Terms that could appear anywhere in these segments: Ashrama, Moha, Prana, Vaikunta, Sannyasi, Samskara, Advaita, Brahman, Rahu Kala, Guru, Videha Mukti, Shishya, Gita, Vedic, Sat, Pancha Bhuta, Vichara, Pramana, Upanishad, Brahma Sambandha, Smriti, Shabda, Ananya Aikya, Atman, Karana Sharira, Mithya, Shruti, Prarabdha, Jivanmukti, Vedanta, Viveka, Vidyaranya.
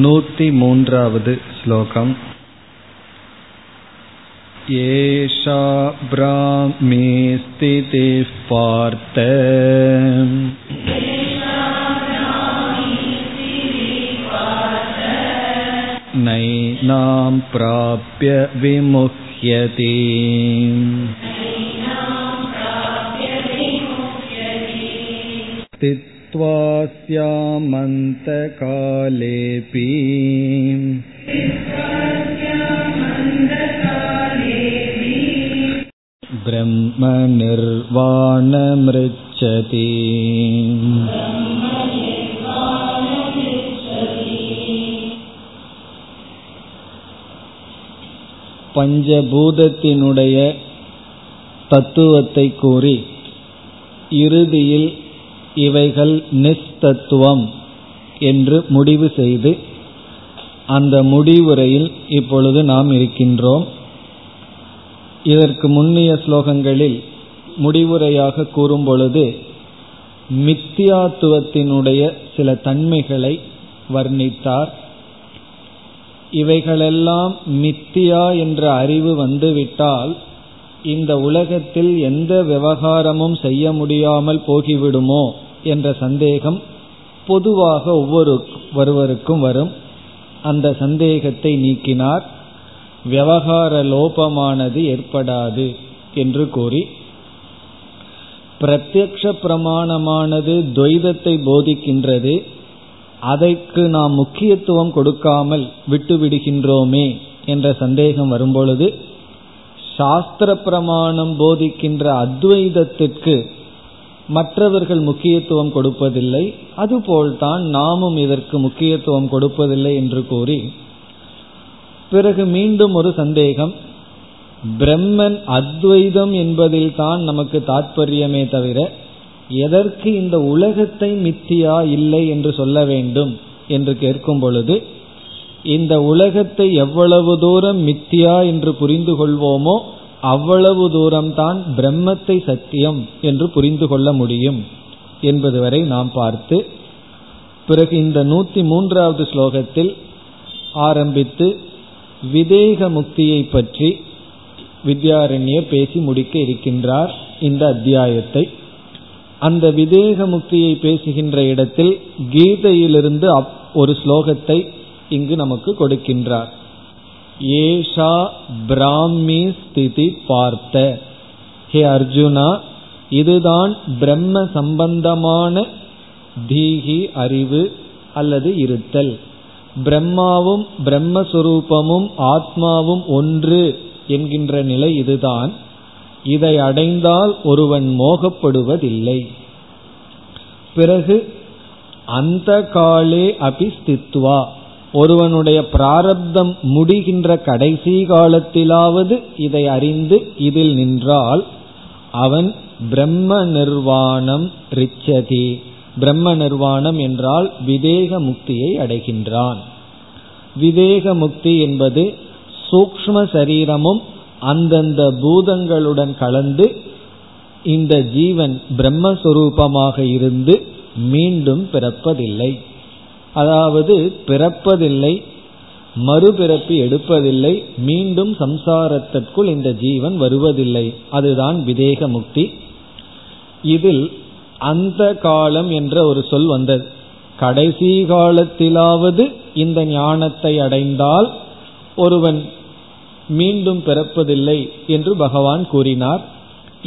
103வது ஸ்லோகம். ஏஷா ப்ராஹ்மீ ஸ்திதிஃ பார்த்த நைனாம் ப்ராப்ய விமுஹ்யதி. ஸ்தித்வாஸ்யாமந்த காலேபி பிரம்ம நிர்வாணமிருச்சதி. பஞ்சபூதத்தினுடைய தத்துவத்தை கூறி இறுதியில் இவைகள் நிஸ்தத்துவம் என்று முடிவு செய்து அந்த முடிவுரையில் இப்பொழுது நாம் இருக்கின்றோம். இதற்கு முன்னிய ஸ்லோகங்களில் முடிவுரையாக கூறும் பொழுது மித்தியாத்துவத்தினுடைய சில தன்மைகளை வர்ணித்தார். இவைகளெல்லாம் மித்தியா என்ற அறிவு வந்துவிட்டால் இந்த உலகத்தில் எந்த விவகாரமும் செய்ய முடியாமல் போகிவிடுமோ என்ற சந்தேகம் பொதுவாக ஒவ்வொருவருக்கும் வரும். அந்த சந்தேகத்தை நீக்கினார். விவகார லோபமானது ஏற்படாது என்று கூறி பிரத்யக்ஷ பிரமாணமானது துவைதத்தை போதிக்கின்றது, அதற்கு நாம் முக்கியத்துவம் கொடுக்காமல் விட்டுவிடுகின்றோமே என்ற சந்தேகம் வரும்பொழுது சாஸ்திர பிரமாணம் போதிக்கின்ற அத்வைதத்திற்கு மற்றவர்கள் முக்கியத்துவம் கொடுப்பதில்லை, அதுபோல்தான் நாமும் இதற்கு முக்கியத்துவம் கொடுப்பதில்லை என்று கூறி பிறகு மீண்டும் ஒரு சந்தேகம், பிரம்மன் அத்வைதம் என்பதில் தான் நமக்கு தாற்பயமே தவிர எதற்கு இந்த உலகத்தை மித்தியா இல்லை என்று சொல்ல வேண்டும் என்று கேட்கும் பொழுது இந்த உலகத்தை எவ்வளவு தூரம் மித்தியா என்று புரிந்து கொள்வோமோ அவ்வளவு தூரம்தான் பிரம்மத்தை சத்தியம் என்று புரிந்து கொள்ள முடியும் என்பது வரை நாம் பார்த்து பிறகு இந்த 103வது ஸ்லோகத்தில் ஆரம்பித்து விதேக முக்தியை பற்றி வித்யாரண்யர் பேசி முடிக்க இருக்கின்றார் இந்த அத்தியாயத்தை. அந்த விதேக முக்தியை பேசுகின்ற இடத்தில் கீதையிலிருந்து ஒரு ஸ்லோகத்தை இங்கு நமக்கு கொடுக்கின்றார். ஏஷா பிராமி ஸ்திதி பார்த்த, ஹே அர்ஜுனா, இதுதான் பிரம்ம சம்பந்தமான தீகி அறிவு அல்லது இருத்தல். பிரம்மாவும் பிரம்மஸ்வரூபமும் ஆத்மாவும் ஒன்று என்கின்ற நிலை இதுதான். இதை அடைந்தால் ஒருவன் மோகப்படுவதில்லை. பிறகு அந்த காலே அபி ஸ்தித்வா, ஒருவனுடைய பிராரப்தம் முடிகின்ற கடைசி காலத்திலாவது இதை அறிந்து இதில் நின்றால் அவன் பிரம்ம நிர்வாணம் ரிச்சதி, பிரம்ம நிர்வாணம் என்றால் விதேக முக்தியை அடைகின்றான். விதேக முக்தி என்பது சூக்ஷ்ம சரீரமும் அந்தந்த பூதங்களுடன் கலந்து இந்த ஜீவன் பிரம்மஸ்வரூபமாக இருந்து மீண்டும் பிறப்பதில்லை. அதாவது பிறப்பதில்லை, மறுபிறப்பு எடுப்பதில்லை, மீண்டும் சம்சாரத்திற்குள் இந்த ஜீவன் வருவதில்லை. அதுதான் விதேக முக்தி. இதில் அந்த காலம் என்ற ஒரு சொல் வந்தது. கடைசி காலத்திலாவது இந்த ஞானத்தை அடைந்தால் ஒருவன் மீண்டும் பிறப்பதில்லை என்று பகவான் கூறினார்.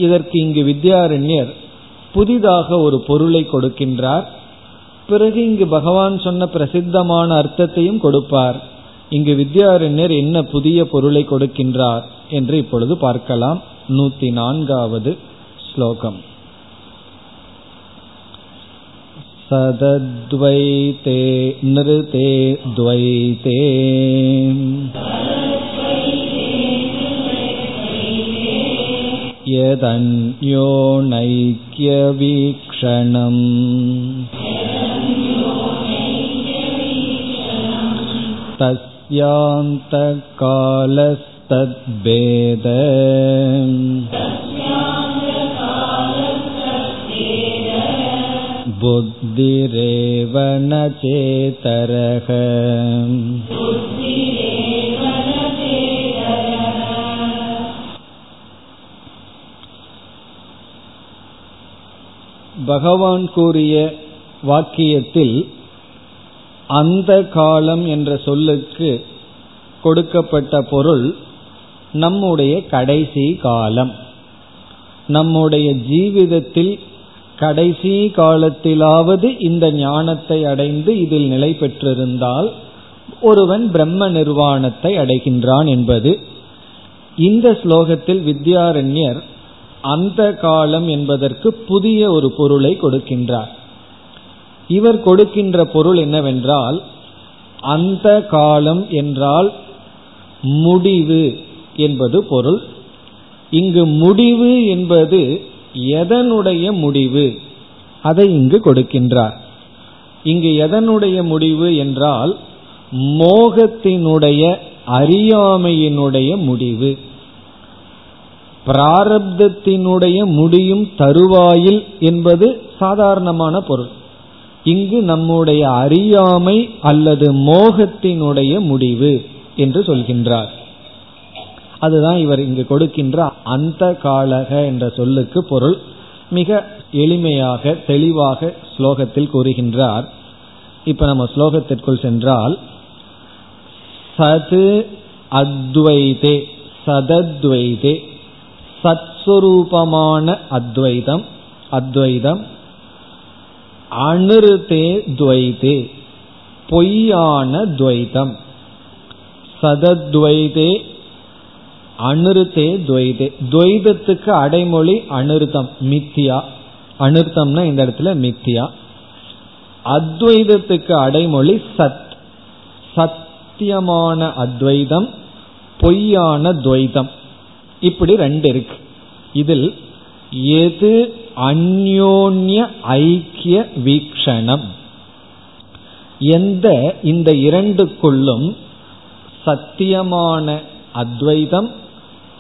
இதற்கு இங்கு வித்யாரண்யர் புதிதாக ஒரு பொருளை கொடுக்கின்றார். பிறகு இங்கு பகவான் சொன்ன பிரசித்தமான அர்த்தத்தையும் கொடுப்பார். இங்கு வித்யாரண்யர் என்ன புதிய பொருளை கொடுக்கின்றார் என்று இப்பொழுது பார்க்கலாம். 104வது ஸ்லோகம். சதத்வைதே நிருதே த்வைதே யதன்யோநைக்ய வீக்ஷணம் தஸ்யாந்த காலஸ்தத்பேத புத்திரேவ ந சேதரஹ. பகவான் கூறிய வாக்கியத்தில் அந்த காலம் என்ற சொல்லுக்கு கொடுக்கப்பட்ட பொருள் நம்முடைய கடைசி காலம். நம்முடைய ஜீவிதத்தில் கடைசி காலத்திலாவது இந்த ஞானத்தை அடைந்து இதில் நிலை பெற்றிருந்தால் ஒருவன் பிரம்ம நிர்வாணத்தை அடைகின்றான் என்பது. இந்த ஸ்லோகத்தில் வித்யாரண்யர் அந்த காலம் என்பதற்கு புதிய ஒரு பொருளை கொடுக்கின்றார். இவர் கொடுக்கின்ற பொருள் என்னவென்றால், அந்த காலம் என்றால் முடிவு என்பது பொருள். இங்கு முடிவு என்பது எதனுடைய முடிவு, அதை இங்கு கொடுக்கின்றார். இங்கு எதனுடைய முடிவு என்றால் மோகத்தினுடைய, அறியாமையினுடைய முடிவு. பிராரப்தத்தினுடைய முடியும் தருவாயில் என்பது சாதாரணமான பொருள். இங்கு நம்முடைய அறியாமை அல்லது மோகத்தினுடைய முடிவு என்று சொல்கின்றார். அதுதான் இவர் இங்கு கொடுக்கின்ற அந்த காலக என்ற சொல்லுக்கு பொருள். மிக எளிமையாக தெளிவாக ஸ்லோகத்தில் கூறுகின்றார். இப்ப நம்ம ஸ்லோகத்திற்குள் சென்றால், சது அத்வைதே சதத்வைதே, சத்ஸ்வரூபமான அத்வைதம் அத்வைதம், அனிருத்தே துவைதே பொய்யான துவைதம், சதத்வைதே அனிருத்தே துவைதே. துவைதத்துக்கு அடைமொழி அனிருத்தம், மித்தியா. அனிருத்தம்னா இந்த இடத்துல மித்தியா. அத்வைதத்துக்கு அடைமொழி சத், சத்தியமான அத்வைதம், பொய்யான துவைதம். இப்படி ரெண்டு இருக்கு. இதில் எது அந்யோன்ய ஐக்கிய வீக்ஷணம், எந்த இந்த இரண்டுக்குள்ளும் சத்தியமான அத்வைதம்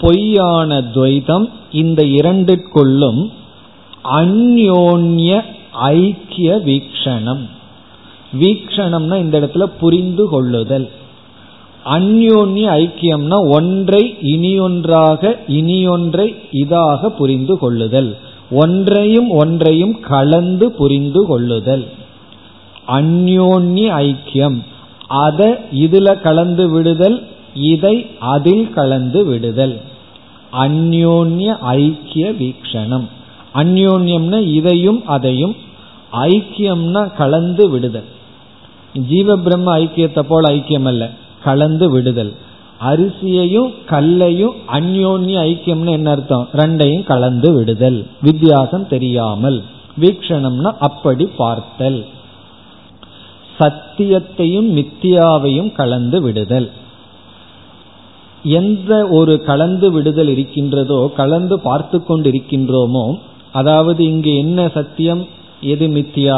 பொய்யான துவைதம், இந்த இரண்டிற்குள்ளும் அந்யோன்ய ஐக்கிய வீக்ஷணம். வீக்ஷணம்னா இந்த இடத்துல புரிந்து கொள்ளுதல். அந்யோன்ய ஐக்கியம்னா ஒன்றை இனியொன்றாக, இனியொன்றை இதாக புரிந்து கொள்ளுதல், ஒன்றையும் ஒன்றையும் கலந்து புரிந்து கொள்ளுதல். அந்யோன்ய ஐக்கியம், அதை இதுல கலந்து விடுதல், இதை அதில் கலந்து விடுதல். அந்யோன்ய ஐக்கிய வீக்ஷணம். அந்யோன்யம்னா இதையும் அதையும், ஐக்கியம்னா கலந்து விடுதல். ஜீவ பிரம்ம ஐக்கியத்தை போல் ஐக்கியம் அல்ல, கலந்து விடுதல். அரிசியையும் கல்லையும் அந்யோன்ய ஐக்கியம்னு என்ன அர்த்தம்? ரெண்டையும் கலந்து விடுதல், வித்தியாசம் தெரியாமல். வீக்ஷணம்னா அப்படி பார்த்தல், சத்தியத்தையும் மித்தியாவையும் கலந்து விடுதல். எந்த ஒரு கலந்து விடுதல் இருக்கின்றதோ, கலந்து பார்த்து கொண்டிருக்கின்றோமோ, அதாவது இங்கு என்ன சத்தியம் எது மித்தியா,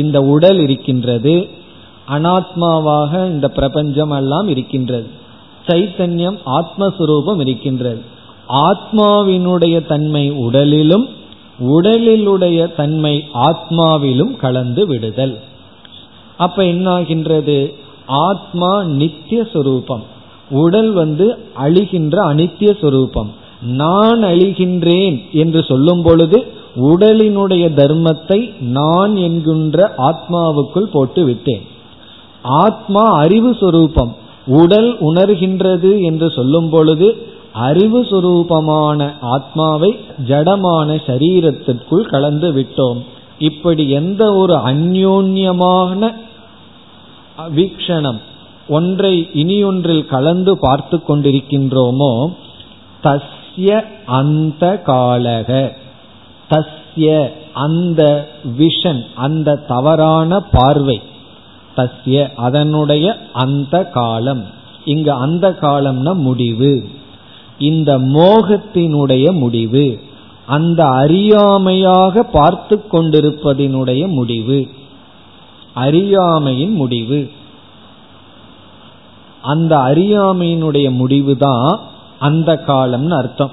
இந்த உடல் இருக்கின்றது, அனாத்மாவாக இந்த பிரபஞ்சம் எல்லாம் இருக்கின்றது, சைத்தன்யம் ஆத்மஸ்வரூபம் இருக்கின்றது. ஆத்மாவினுடைய தன்மை உடலிலும், உடலினுடைய தன்மை ஆத்மாவிலும் கலந்து விடுதல். அப்ப என்ன ஆகின்றது? ஆத்மா நித்திய சொரூபம், உடல் அழிகின்ற அனித்திய சொரூபம். நான் அழிகின்றேன் என்று சொல்லும் பொழுது உடலினுடைய தர்மத்தை நான் என்கின்ற ஆத்மாவுக்குள் போட்டு விட்டேன். ஆத்மா அறிவு சொரூபம், உடல் உணர்கின்றது என்று சொல்லும் பொழுது அறிவு சொரூபமான ஆத்மாவை ஜடமான சரீரத்திற்குள் கலந்து விட்டோம். இப்படி எந்த ஒரு அந்யோன்யமான வீக்ஷணம், ஒன்றை இனியொன்றில் கலந்து பார்த்து கொண்டிருக்கின்றோமோ, தஸ்ய அந்த காலக, தஸ்ய அந்த விஷன், அந்த தவறான பார்வை, தஸ்ய அதனுடைய அந்த காலம். இங்கு அந்த காலம்னா முடிவு, இந்த மோகத்தினுடைய முடிவு, அந்த அறியாமையாக பார்த்து கொண்டிருப்பதினுடைய முடிவு, அறியாமையின் முடிவு. அந்த அறியாமையினுடைய முடிவுதான் அந்த காலம்னு அர்த்தம்.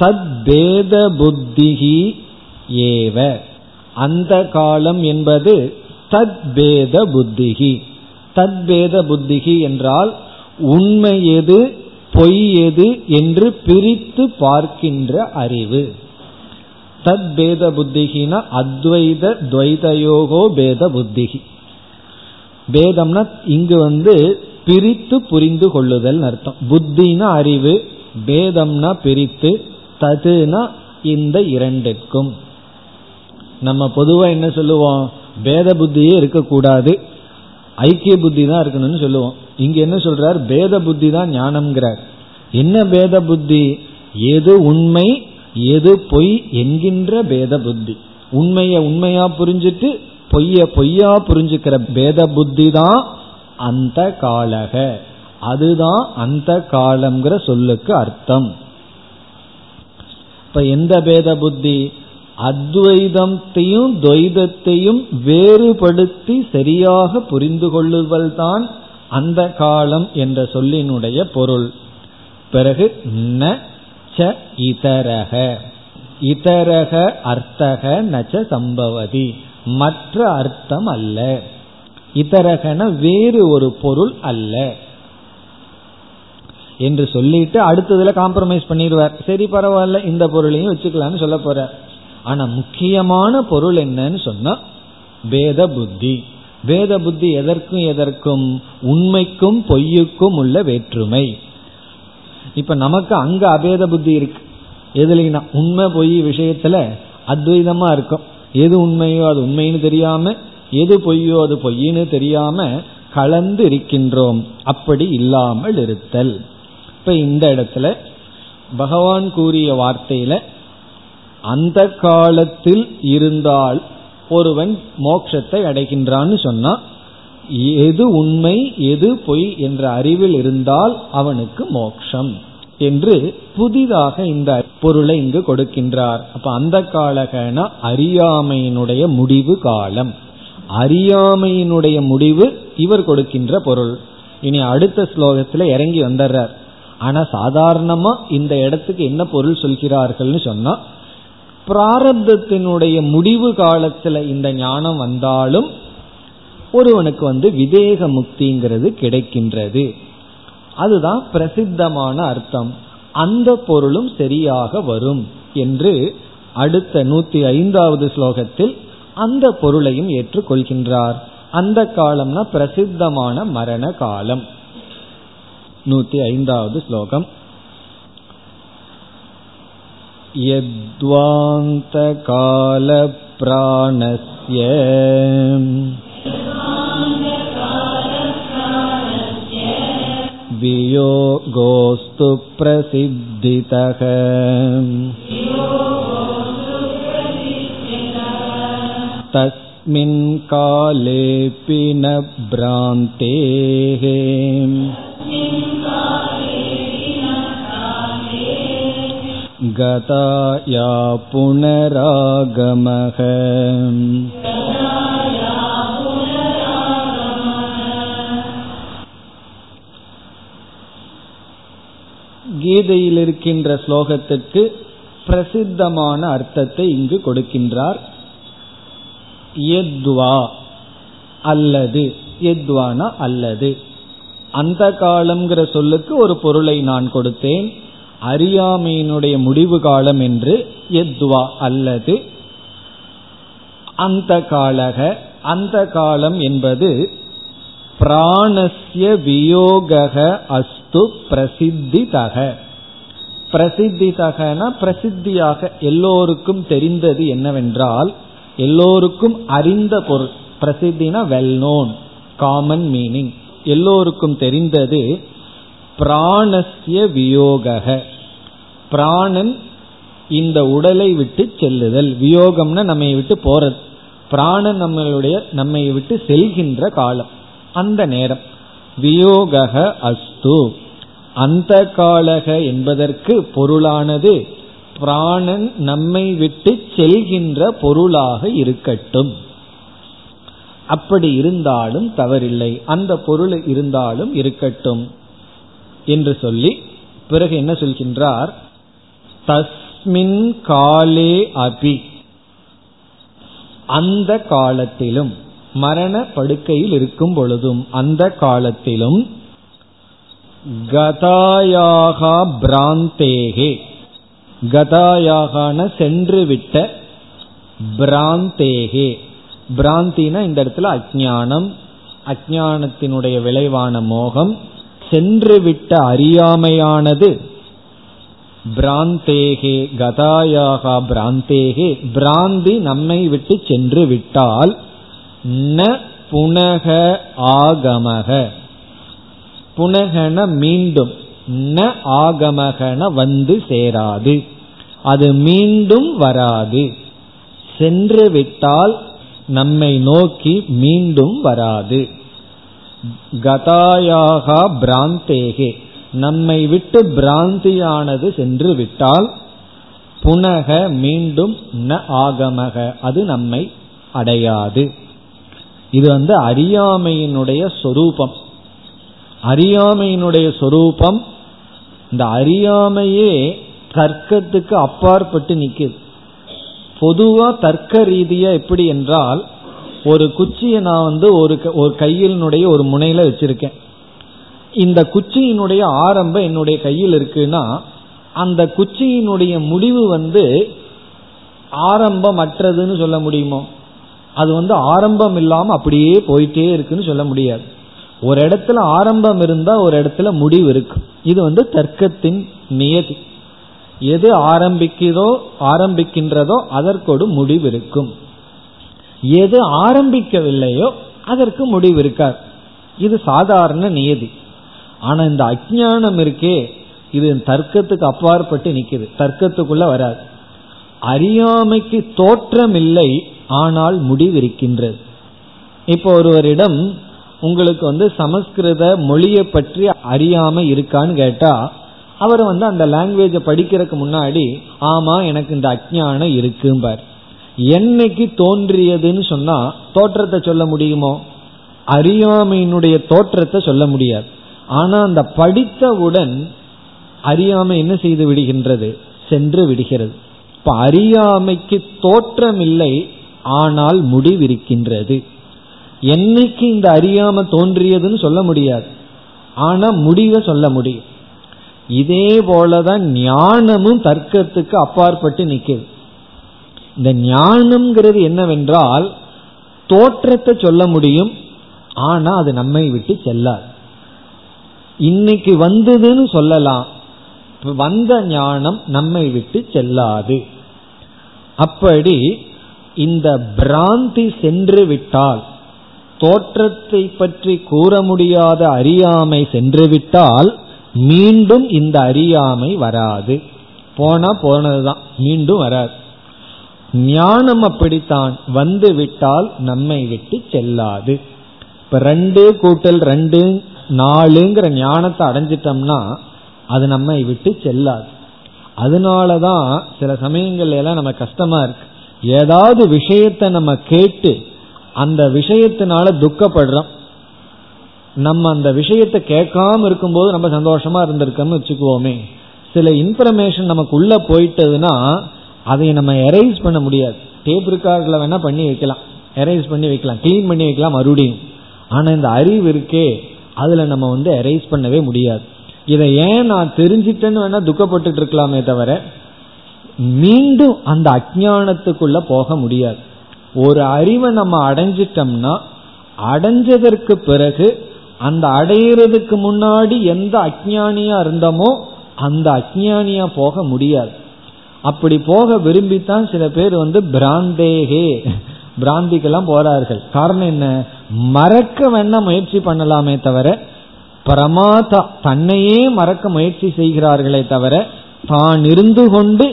தத் பேத புத்திஹி ஏவ, அந்த காலம் என்பது தத்வேத புத்திகி. தத்வேத புத்திகி என்றால் உண்மை எது பொய் எது என்று பிரித்து பார்க்கின்ற அறிவு. தத்வேத புத்திகினா அத்வைத துவைதயோகோ பேத புத்திகி. பேதம்னா இங்கு பிரித்து புரிந்து கொள்ளுதல் அர்த்தம். புத்தினா அறிவு, பேதம்னா பிரித்து, ததுனா இந்த இரண்டுக்கும். நம்ம பொதுவா என்ன சொல்லுவோம், பேத புத்தியே இருக்கக்கூடாது, ஐக்கிய புத்தி தான் இருக்கணும்னு சொல்லுவோம். இங்க என்ன சொல்றார், பேத புத்தி தான் ஞானம்ங்கிறார். என்ன பேத புத்தி? எது உண்மை எது பொய் என்கின்ற பேத புத்தி. உண்மையை உண்மையா புரிஞ்சுட்டு பொய்ய பொய்யா புரிஞ்சுக்கிற பேத புத்தி தான் அந்த காலக. அதுதான் அந்த காலம்ங்கிற சொல்லுக்கு அர்த்தம். இப்ப எந்த பேத புத்தி? அத்வைதத்தையும் துவைதத்தையும் வேறுபடுத்தி சரியாக புரிந்து கொள்ளுதல் தான் அந்த காலம் என்ற சொல்லினுடைய பொருள். பிறகு ந ச இதரக. இதரக அர்த்தக நச்ச சம்பவதி, மற்ற அர்த்தம் அல்ல. இதரகன வேறு ஒரு பொருள் அல்ல என்று சொல்லிட்டு அடுத்ததுல காம்ப்ரமைஸ் பண்ணிடுவார். சரி பரவாயில்ல இந்த பொருளையும் வச்சுக்கலாம்னு சொல்ல போறார். ஆனா முக்கியமான பொருள் என்னன்னு சொன்னா வேத புத்தி. வேத புத்தி எதற்கும் எதற்கும் உண்மைக்கும் பொய்யுக்கும் உள்ள வேற்றுமை. இப்ப நமக்கு அங்க அபேத புத்தி இருக்கு. எதுலனா உண்மை பொய் விஷயத்துல அத்வைதமா இருக்கும். எது உண்மையோ அது உண்மைன்னு தெரியாம, எது பொய்யோ அது பொய்ன்னு தெரியாம கலந்து இருக்கின்றோம். அப்படி இல்லாமல் இருத்தல். இப்ப இந்த இடத்துல பகவான் கூறிய வார்த்தையில அந்த காலத்தில் இருந்தால் ஒருவன் மோட்சத்தை அடைகின்றான்னு சொன்னா, எது உண்மை எது பொய் என்ற அறிவில் இருந்தால் அவனுக்கு மோட்சம் என்று புதிதாக இந்த பொருளை இங்கு கொடுக்கின்றார். அப்ப அந்த காலகனா அறியாமையினுடைய முடிவு காலம். அறியாமையினுடைய முடிவு இவர் கொடுக்கின்ற பொருள். இனி அடுத்த ஸ்லோகத்துல இறங்கி வந்துடுறார். ஆனா சாதாரணமா இந்த இடத்துக்கு என்ன பொருள் சொல்கிறார்கள்னு சொன்னா, பிராரப்தத்தினுடைய முடிவு காலத்துல இந்த ஞானம் வந்தாலும் ஒருவனுக்கு விதேக முக்திங்கிறது கிடைக்கின்றது. அதுதான் பிரசித்தமான அர்த்தம். அந்த பொருளும் சரியாக வரும் என்று அடுத்த 105வது ஸ்லோகத்தில் அந்த பொருளையும் ஏற்றுக்கொள்கின்றார். அந்த காலம்னா பிரசித்தமான மரண காலம். 105வது ஸ்லோகம். யத்வாந்த கால ப்ராணஸ்ய வியோகோஸ்து பிரசித்திதஹ தஸ்மின் காலேபி ந ப்ராந்தேஹே கதாயா புனராகமஹ. கீதையில் இருக்கின்ற ஸ்லோகத்திற்கு பிரசித்தமான அர்த்தத்தை இங்கு கொடுக்கின்றார். யத்வா அல்லது, யத்வானா அல்லது, அந்த காலம்ங்கிற சொல்லுக்கு ஒரு பொருளை நான் கொடுத்தேன், அறியாமையினுடைய முடிவு காலம் என்று. யத்வா அல்லது அந்த காலக. அந்த காலம் என்பது பிராணஸ்ய வியோகக அஸ்து பிரசித்திதக. பிரசித்திதகனா பிரசித்தியாக எல்லோருக்கும் தெரிந்தது என்னவென்றால் எல்லோருக்கும் அறிந்த பொருள். பிரசித்தினா வெல் நோன், காமன் மீனிங். எல்லோருக்கும் தெரிந்தது பிராணஸ்ய வியோகக. பிராணன் இந்த உடலை விட்டு செல்லுதல். வியோகம்னா நம்மை விட்டு போறது. பிராணன் நம்மை விட்டு செல்கின்ற காலம் அந்த நேரம். வியோகக அஸ்து அந்த காலக என்பதற்கு பொருளானது பிராணன் நம்மை விட்டு செல்கின்ற பொருளாக இருக்கட்டும். அப்படி இருந்தாலும் தவறில்லை, அந்த பொருள் இருந்தாலும் இருக்கட்டும் என்று சொல்லி பிறகு என்ன சொல்கின்றார், தஸ்மின் காலே அபி. அந்த காலத்திலும், மரண படுக்கையில் இருக்கும் பொழுதும் அந்த காலத்திலும், கதாயாகா பிராந்தேகே, கதாயாகான சென்றுவிட்ட, பிராந்தேகே பிராந்தினா இந்த இடத்துல அஜ்ஞானம், அஜ்ஞானத்தினுடைய விளைவான மோகம், சென்றுவிட்ட அறியாமையானது, பிராந்தேகே கதாயாகா பிராந்தேகே பிராந்தி நம்மை விட்டு சென்று விட்டால், ந புனக ஆகமக, புனகன மீண்டும், ந ஆகமகன வந்து சேராது, அது மீண்டும் வராது, சென்று விட்டால் நம்மை நோக்கி மீண்டும் வராது. கதாயாகா பிராந்தேகே நம்மை விட்டு பிராந்தியானது சென்று விட்டால், புனக மீண்டும், ந ஆகமக அது நம்மை அடையாது. இது வந்து அறியாமையினுடைய சொரூபம். அறியாமையினுடைய சொரூபம், இந்த அறியாமையே தர்க்கத்துக்கு அப்பாற்பட்டு நிற்குது. பொதுவா தர்க்க ரீதியா எப்படி என்றால், ஒரு குச்சியை நான் வந்து ஒரு கையினுடைய ஒரு முனையில வச்சிருக்கேன். இந்த குச்சியினுடைய ஆரம்பம் என்னுடைய கையில் இருக்குன்னா, அந்த குச்சியினுடைய முடிவு வந்து ஆரம்பமற்றதுன்னு சொல்ல முடியுமோ? அது வந்து ஆரம்பம் இல்லாம அப்படியே போயிட்டே இருக்குன்னு சொல்ல முடியாது. ஒரு இடத்துல ஆரம்பம் இருந்தா ஒரு இடத்துல முடிவு இருக்கு. இது வந்து தர்க்கத்தின் நியதி. எது ஆரம்பிக்கின்றதோ அதற்கொரு முடிவு இருக்கும். எது ஆரம்பிக்கவில்லையோ அதற்கு முடிவு இருக்காது. இது சாதாரண நியதி. ஆனா இந்த அஜ்ஞானம் இருக்கே, இது தர்க்கத்துக்கு அப்பாற்பட்டு நிக்குது, தர்க்கத்துக்குள்ள வராது. அறியாமைக்கு தோற்றம் இல்லை, ஆனால் முடிவு இருக்கின்றது. இப்போ ஒருவரிடம் உங்களுக்கு வந்து சமஸ்கிருத மொழியை பற்றி அறியாம இருக்கான்னு கேட்டா, அவர் வந்து அந்த லாங்குவேஜை படிக்கிறதுக்கு முன்னாடி ஆமா எனக்கு இந்த அஜ்ஞானம் இருக்கும்பார். என்னைக்கு தோன்றியதுன்னு சொன்னா தோற்றத்தை சொல்ல முடியுமோ? அறியாமையினுடைய தோற்றத்தை சொல்ல முடியாது. ஆனா அந்த படித்தவுடன் அறியாமை என்ன செய்து விடுகின்றது? சென்று விடுகிறது. இப்ப அறியாமைக்கு தோற்றமில்லை, ஆனால் முடிவிருக்கின்றது. என்னைக்கு இந்த அறியாமை தோன்றியதுன்னு சொல்ல முடியாது, ஆனா முடிவை சொல்ல முடியும். இதே போலதான் ஞானமும் தர்க்கத்துக்கு அப்பாற்பட்டு நிற்குது. இந்த ஞானம்ங்கிறது என்னவென்றால், தோற்றத்தை சொல்ல முடியும், ஆனா அது நம்மை விட்டு செல்லாது. இன்னைக்கு வந்ததுன்னு சொல்லலாம், வந்த ஞானம் நம்மை விட்டு செல்லாது. அப்படி இந்த பிராந்தி சென்று விட்டால், தோற்றத்தை பற்றி கூற முடியாத அறியாமை சென்று விட்டால், மீண்டும் இந்த அறியாமை வராது. போனா போனதுதான், மீண்டும் வராது. ஞானம் அப்படித்தான், வந்து விட்டால் நம்மை விட்டு செல்லாது. இப்ப 2 கூட்டல் 2 4ங்கிற ஞானத்தை அடைஞ்சிட்டோம்னா அது நம்மை விட்டு செல்லாது. அதனாலதான் சில சமயங்கள்ல எல்லாம் நம்ம கஷ்டமா இருக்கு. ஏதாவது விஷயத்தை நம்ம கேட்டு அந்த விஷயத்தினால துக்கப்படுறோம். நம்ம அந்த விஷயத்தை கேட்காம இருக்கும்போது நம்ம சந்தோஷமா இருந்திருக்கோம்னு வச்சுக்குவோமே, சில இன்ஃபர்மேஷன் நமக்கு உள்ள போயிட்டதுன்னா அதை நம்ம எரேஸ் பண்ண முடியாது. டேப் ரிகார்டில் வேணா பண்ணி வைக்கலாம், எரேஸ் பண்ணி வைக்கலாம், கிளீன் பண்ணி வைக்கலாம் மறுபடியும். ஆனா இந்த அறிவு இருக்கே, அதுல நம்ம வந்து எரேஸ் பண்ணவே முடியாது. இதை ஏன் நான் தெரிஞ்சிட்டேன்னு வேணா துக்கப்பட்டு இருக்கலாமே தவிர, மீண்டும் அந்த அஜ்ஞானத்துக்குள்ள போக முடியாது. ஒரு அறிவை நம்ம அடைஞ்சிட்டோம்னா, அடைஞ்சதற்கு பிறகு அந்த அடையிறதுக்கு முன்னாடி எந்த அஜ்ஞானியா இருந்தோமோ அந்த அஜ்ஞானியா போக முடியாது. அப்படி போக விரும்பித்தான் சில பேர் வந்து பிராந்தேகே பிராந்திக்கெல்லாம் போறார்கள். காரணம் என்ன? மறக்க வேணா முயற்சி பண்ணலாமே தவிர, பிரமாதா தன்னையே மறக்க முயற்சி செய்கிறார்களே தவிர, தான் இருந்து கொண்டு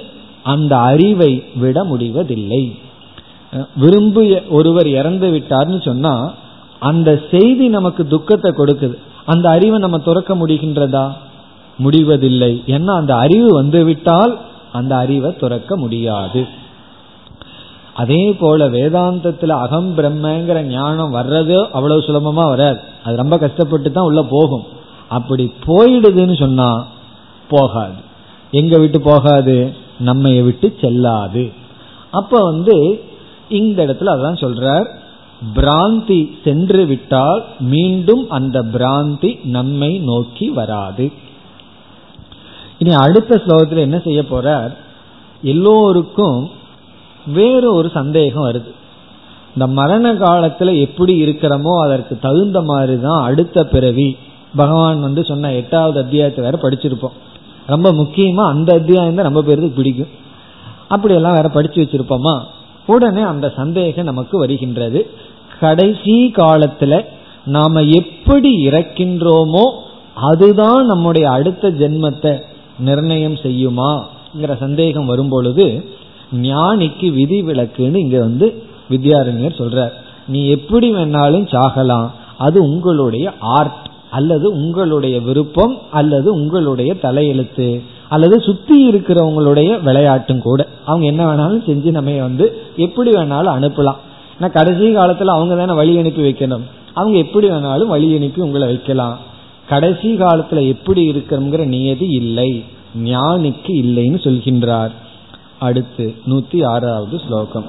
அந்த அறிவை விட முடிவதில்லை. விரும்பிய ஒருவர் இறந்து விட்டார்னு சொன்னா, அந்த செய்தி நமக்கு துக்கத்தை கொடுக்குது. அந்த அறிவை நம்ம துறக்க முடிகின்றதா? முடிவதில்லை. ஏன்னா அந்த அறிவு வந்து விட்டால் அந்த அறிவை துறக்க முடியாது. அதே போல வேதாந்தத்துல அகம் பிரம்மங்கிற ஞானம் வர்றது அவ்வளவு சுலபமா வராது. அது ரொம்ப கஷ்டப்பட்டு தான் உள்ள போகும். அப்படி போயிடுதுன்னு சொன்னா போகாது. எங்க விட்டு போகாது? நம்மைய விட்டு செல்லாது. அப்ப வந்து இந்த இடத்துல அதான் சொல்றார், பிராந்தி சென்று விட்டால் மீண்டும் அந்த பிராந்தி நம்மை நோக்கி வராது. இனி அடுத்த ஸ்லோகத்தில் என்ன செய்ய போறார், எல்லோருக்கும் வேற ஒரு சந்தேகம் வருது. இந்த மரண காலத்துல எப்படி இருக்கிறோமோ அதற்கு தகுந்த மாதிரி தான் அடுத்த பிறவி. பகவான் வந்து சொன்ன 8வது அத்தியாயத்தை வேற படிச்சிருப்போம். ரொம்ப முக்கியமா அந்த அத்தியாயம் தான் ரொம்ப பேருக்கு பிடிக்கும். அப்படியெல்லாம் வேற படிச்சு வச்சிருப்போமா, உடனே அந்த சந்தேகம் நமக்கு வருகின்றது. கடைசி காலத்துல நாம எப்படி இறக்கின்றோமோ அதுதான் நம்முடைய அடுத்த ஜென்மத்தை நிர்ணயம் செய்யுமாங்கிற சந்தேகம் வரும்பொழுது ஞானிக்கு விதி விலக்குன்னு இங்க வந்து வித்யாரண்யர் சொல்றார். நீ எப்படி வேணாலும் சாகலாம், அது உங்களுடைய ஆர்ட் அல்லது உங்களுடைய விருப்பம் அல்லது உங்களுடைய தலையெழுத்து அல்லது சுத்தி இருக்கிறவங்களுடைய விளையாட்டும் கூட. அவங்க என்ன வேணாலும் செஞ்சு நம்ம வந்து எப்படி வேணாலும் அனுப்பலாம். ஆனால் கடைசி காலத்தில் அவங்க தானே வழி அனுப்பி வைக்கணும். அவங்க எப்படி வேணாலும் வழி அனுப்பி உங்களை வைக்கலாம். கடைசி காலத்தில் எப்படி இருக்கிறோங்கிற நியதி இல்லை, ஞானிக்கு இல்லைன்னு சொல்கின்றார். அடுத்து 106வது ஸ்லோகம்.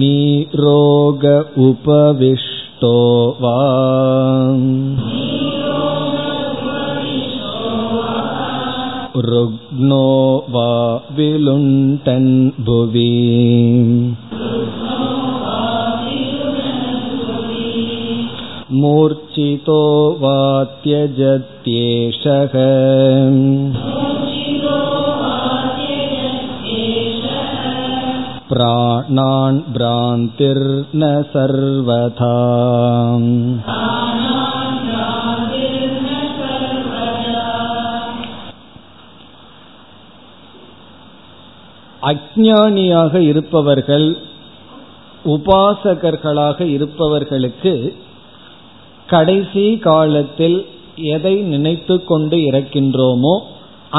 நீரோக உபவிஷ்டோ வா ருக்னோ வா விலுண்டன் புவி. மூர்ச்சிதோ வா த்யஜத்யேஷக பிராணான் பிராந்திர்ன சர்வதா. அஞ்ஞானியாக இருப்பவர்கள், உபாசகர்களாக இருப்பவர்களுக்கு கடைசி காலத்தில் எதை நினைத்து கொண்டு இருக்கின்றோமோ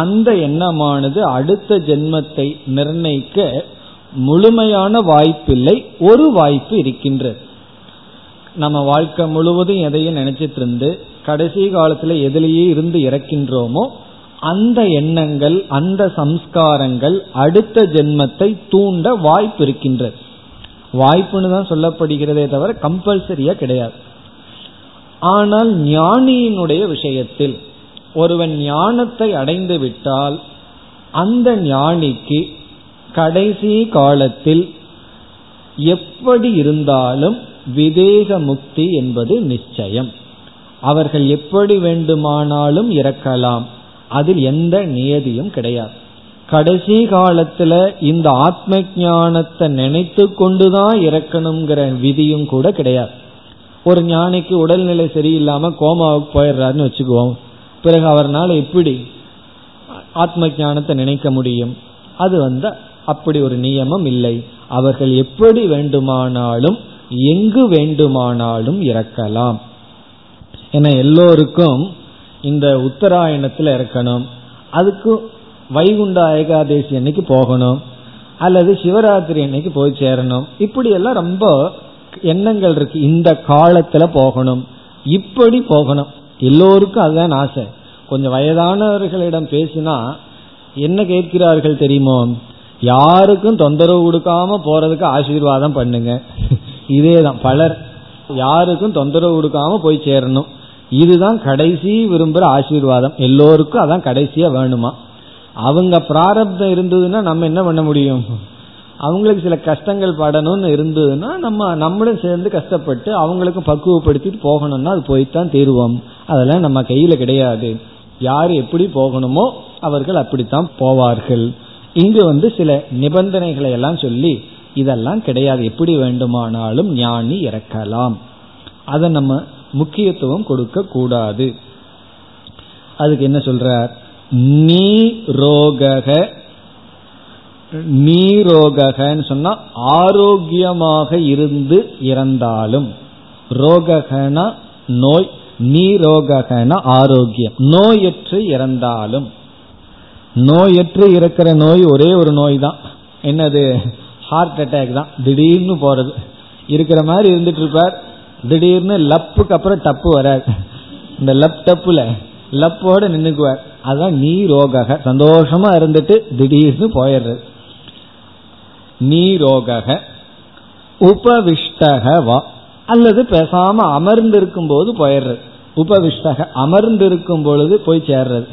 அந்த எண்ணமானது அடுத்த ஜென்மத்தை நிர்ணயிக்க முழுமையான வாய்ப்பில்லை, ஒரு வாய்ப்பு இருக்கின்றது. நம்ம வாழ்க்கை முழுவதும் எதையும் நினைச்சிட்டு இருந்து கடைசி காலத்துல எதிலேயே இருந்து இறக்கின்றோமோ அந்த எண்ணங்கள் அந்த சம்ஸ்காரங்கள் அடுத்த ஜென்மத்தை தூண்ட வாய்ப்பு இருக்கின்றது. வாய்ப்புன்னு தான் சொல்லப்படுகிறதே தவிர கம்பல்சரியா கிடையாது. ஆனால் ஞானியினுடைய விஷயத்தில் ஒருவன் ஞானத்தை அடைந்து விட்டால் அந்த ஞானிக்கு கடைசி காலத்தில் எப்படி இருந்தாலும் விதேக முக்தி என்பது நிச்சயம். அவர்கள் எப்படி வேண்டுமானாலும் இறக்கலாம், அதில் எந்த நியதியும் கிடையாது. கடைசி காலத்துல இந்த ஆத்ம ஞானத்தை நினைத்து கொண்டுதான் இறக்கணுங்கிற விதியும் கூட கிடையாது. ஒரு ஞானிக்கு உடல்நிலை சரியில்லாம கோமாவுக்கு போயிடுறாருன்னு வச்சுக்குவோம், பிறகு அவர்னால எப்படி ஆத்ம ஞானத்தை நினைக்க முடியும்? அது வந்து அப்படி ஒரு நியமம் இல்லை. அவர்கள் எப்படி வேண்டுமானாலும் எங்கு வேண்டுமானாலும் இறக்கலாம். ஏன்னா எல்லோருக்கும் இந்த உத்தராயணத்துல இருக்கணும், அதுக்கு வைகுண்ட ஏகாதசி அன்னைக்கு போகணும் அல்லது சிவராத்திரி அன்னைக்கு போய் சேரணும், இப்படி எல்லாம் ரொம்ப எண்ணங்கள் இருக்கு. இந்த காலத்துல போகணும், இப்படி போகணும், எல்லோருக்கும் அதுதான் ஆசை. கொஞ்சம் வயதானவர்களிடம் பேசினா என்ன கேட்கிறார்கள் தெரியுமோ, யாருக்கும் தொந்தரவு கொடுக்காம போறதுக்கு ஆசீர்வாதம் பண்ணுங்க. இதேதான் பலர், யாருக்கும் தொந்தரவு கொடுக்காம போய் சேரணும், இதுதான் கடைசி விரும்புகிற ஆசீர்வாதம். எல்லோருக்கும் அதான் கடைசியா வேணுமா. அவங்க பிராரப்தம் இருந்ததுன்னா நம்ம என்ன பண்ண முடியும்? அவங்களுக்கு சில கஷ்டங்கள் படணும்னு இருந்ததுன்னா நம்மளும் சேர்ந்து கஷ்டப்பட்டு அவங்களுக்கும் பக்குவப்படுத்திட்டு போகணும்னா அது போய்தான் தீருவோம். அதெல்லாம் நம்ம கையில கிடையாது. யார் எப்படி போகணுமோ அவர்கள் அப்படித்தான் போவார்கள். இங்கு வந்து சில நிபந்தனைகளை எல்லாம் சொல்லி இதெல்லாம் கிடையாது, எப்படி வேண்டுமானாலும் ஞானி இறக்கலாம். அதை நம்ம முக்கியத்துவம் கொடுக்க கூடாது. அதுக்கு என்ன சொல்றார், நீரோகன்னு சொன்னா ஆரோக்கியமாக இருந்து இறந்தாலும், ரோககனா நோய், நீரோககனா ஆரோக்கியம், நோயற்று இறந்தாலும். நோயற்று இருக்கிற நோய் ஒரே ஒரு நோய் தான், என்னது? ஹார்ட் அட்டாக் தான். திடீர்னு போறது, இருக்கிற மாதிரி இருந்துட்டு இருப்பார், திடீர்னு லப்புக்கு அப்புறம் டப்பு வராது. இந்த லப் டப்புல லப்போட நின்னுக்குவார், அதான் நீரோக. சந்தோஷமா இருந்துட்டு திடீர்னு போயிடுறது. நீரோக உபவிஷ்டக வா, அல்லது பேசாம அமர்ந்திருக்கும் போது போயிடுறது. உபவிஷ்டக அமர்ந்திருக்கும் பொழுது போய் சேர்றது,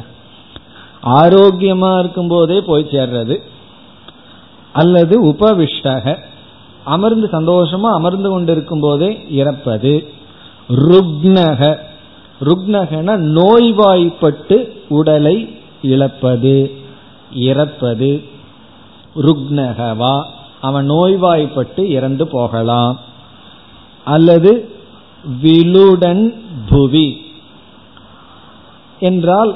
ஆரோக்கியமா இருக்கும் போதே போய் சேர்றது, அல்லது உபவிஷ்டக அமர்ந்து சந்தோஷமா அமர்ந்து கொண்டிருக்கும் போதே இறப்பது. ருக்னக, ருக்னகன நோய்வாய்ப்பட்டு உடலை இழப்பது இறப்பது. ருக்னகவா, அவன் நோய்வாய்ப்பட்டு இறந்து போகலாம். அல்லது விலுடன் புவி என்றால்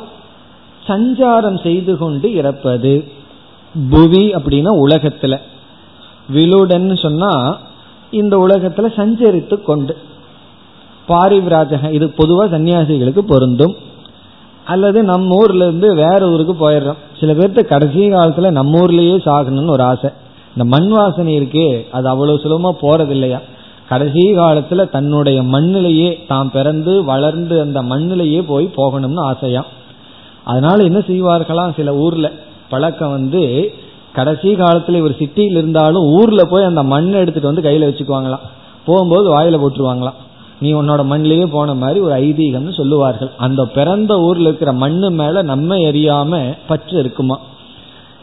சஞ்சாரம் செய்து கொண்டு இறப்பது. புவி அப்படின்னா உலகத்துல, விலுடன் சொன்னா இந்த உலகத்துல சஞ்சரித்து கொண்டு, பாரிவிராஜகம் இது பொதுவா சன்னியாசிகளுக்கு பொருந்தும். அல்லது நம்ம ஊர்ல இருந்து வேற ஊருக்கு போயிடுறோம். சில பேர்த்து கடைசி காலத்துல நம்ம ஊர்லயே சாகணும்னு ஒரு ஆசை. இந்த மண் வாசனை இருக்கே, அது அவ்வளவு சுலபமா போறது இல்லையா. கடைசி காலத்துல தன்னுடைய மண்ணிலேயே, தான் பிறந்து வளர்ந்து அந்த மண்ணிலேயே போய் போகணும்னு ஆசையா. அதனால என்ன செய்வார்களாம், சில ஊர்ல பழக்கம் வந்து கடைசி காலத்துல இவர் சிட்டியில் இருந்தாலும் ஊர்ல போய் அந்த மண்ணை எடுத்துட்டு வந்து கையில வச்சுக்குவாங்களாம், போகும்போது வாயில போட்டுருவாங்களாம். நீ உன்னோட மண்ணிலேயே போன மாதிரி ஒரு ஐதீகம்னு சொல்லுவார்கள். அந்த பிறந்த ஊர்ல இருக்கிற மண்ணு மேல நம்ம எரியாம பற்று இருக்குமா.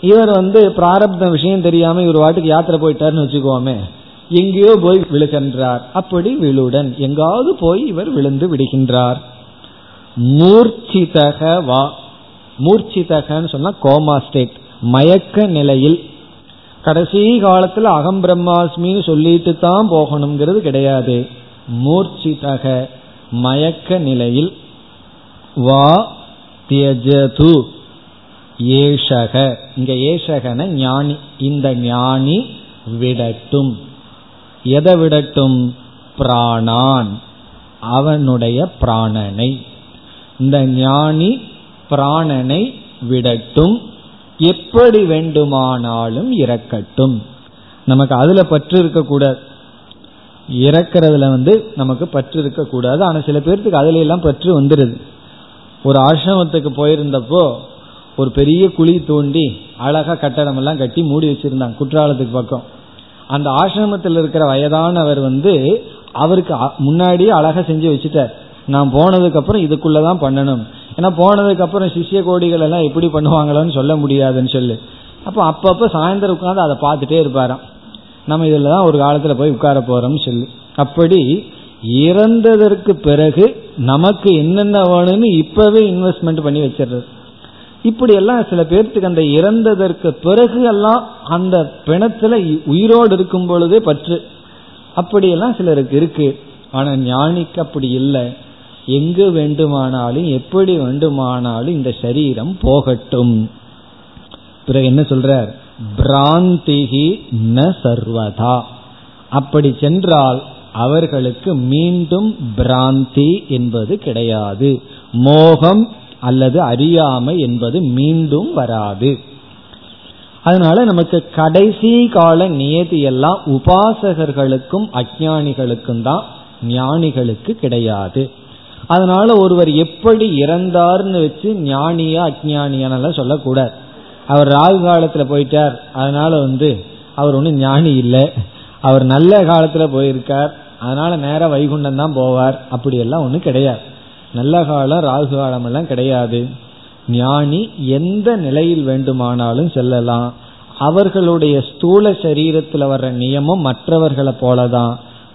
இவர் வந்து பிராரப்த விஷயம் தெரியாம இவர் வாட்டுக்கு யாத்திரை போயிட்டாருன்னு வச்சுக்குவோமே, எங்கேயோ போய் விழுகின்றார். அப்படி விழுடன் எங்காவது போய் இவர் விழுந்து விடுகின்றார். மூர்ச்சிதக வா, மூர்ச்சிதகன்னு சொன்னா கோமா ஸ்டேட், மயக்க நிலையில். கடைசி காலத்துல அகம் பிரம்மாஸ்மின்னு சொல்லிட்டு தான் போகணுங்கிறது கிடையாது. மூர்ச்சிதக மயக்க நிலையில். வா தியஜது ஏஷக, இங்க ஏஷகன ஞானி, இந்த ஞானி விடட்டும். எதை விடட்டும்? பிராணான், அவனுடைய பிராணனை. இந்த ஞானி பிராணனை விடட்டும், எப்படி வேண்டுமானாலும் இறக்கட்டும். நமக்கு அதுல பற்று இருக்கக்கூடாது, இறக்கிறதுல வந்து நமக்கு பற்று இருக்கக்கூடாது. ஆனா சில பேர்த்துக்கு அதுல எல்லாம் பற்று வந்துடுது. ஒரு ஆசிரமத்துக்கு போயிருந்தப்போ ஒரு பெரிய குழி தோண்டி அழகா கட்டடம் எல்லாம் கட்டி மூடி வச்சிருந்தாங்க குற்றாலத்துக்கு பக்கம். அந்த ஆசிரமத்தில் இருக்கிற வயதானவர் வந்து அவருக்கு முன்னாடியே அழகா செஞ்சு வச்சுட்டார். நான் போனதுக்கு அப்புறம் இதுக்குள்ளதான் பண்ணணும், ஏன்னா போனதுக்கு அப்புறம் சிஷ்ய கோடிகள் எல்லாம் எப்படி பண்ணுவாங்களான்னு சொல்ல முடியாதுன்னு சொல்லி. அப்போ அப்பப்போ சாயந்தரம் உட்காந்து அதை பார்த்துட்டே இருப்பாராம், நம்ம இதில் தான் ஒரு காலத்தில் போய் உட்கார போறோம்னு சொல்லி. அப்படி இறந்ததற்கு பிறகு நமக்கு என்னென்ன வேணும்னு இப்பவே இன்வெஸ்ட்மெண்ட் பண்ணி வச்சிடுறது. இப்படி எல்லாம் சில பேர்த்துக்கு அந்த இறந்ததற்கு பிறகு எல்லாம் அந்த பிணத்துல உயிரோடு இருக்கும் பொழுதே பற்று, அப்படியெல்லாம் சிலருக்கு இருக்கு. ஆனா ஞானிக்கு அப்படி இல்லை, எங்கு வேண்டுமானாலும் எப்படி வேண்டுமானாலும் இந்த சரீரம் போகட்டும். பிறகு என்ன சொல்றார்? பிராந்திஹி ந சர்வதா, அப்படி சென்றால் அவர்களுக்கு மீண்டும் பிராந்தி என்பது கிடையாது, மோகம் அல்லது அறியாமை என்பது மீண்டும் வராது. அதனால நமக்கு கடைசி கால நியதி எல்லாம் உபாசகர்களுக்கும் அஞ்ஞானிகளுக்கும் தான், ஞானிகளுக்கு கிடையாது. அதனால ஒருவர் எப்படி இறந்தார்னு வச்சு ஞானியா அஞ்ஞானியான சொல்லக்கூடாது. அவர் ராகு காலத்துல போயிட்டார், அதனால வந்து அவர் ஒன்றும் ஞானி இல்லை, அவர் நல்ல காலத்துல போயிருக்கார், அதனால நேர வைகுண்டம் தான் போவார், அப்படியெல்லாம் ஒன்றும் கிடையாது. நல்ல காலம் ராகு காலம் எல்லாம் கிடையாது. ஞானி எந்த நிலையில் வேண்டுமானாலும் செல்லலாம். அவர்களுடைய ஸ்தூல சரீரத்தில் வர்ற நியமம் மற்றவர்களை போலதான்.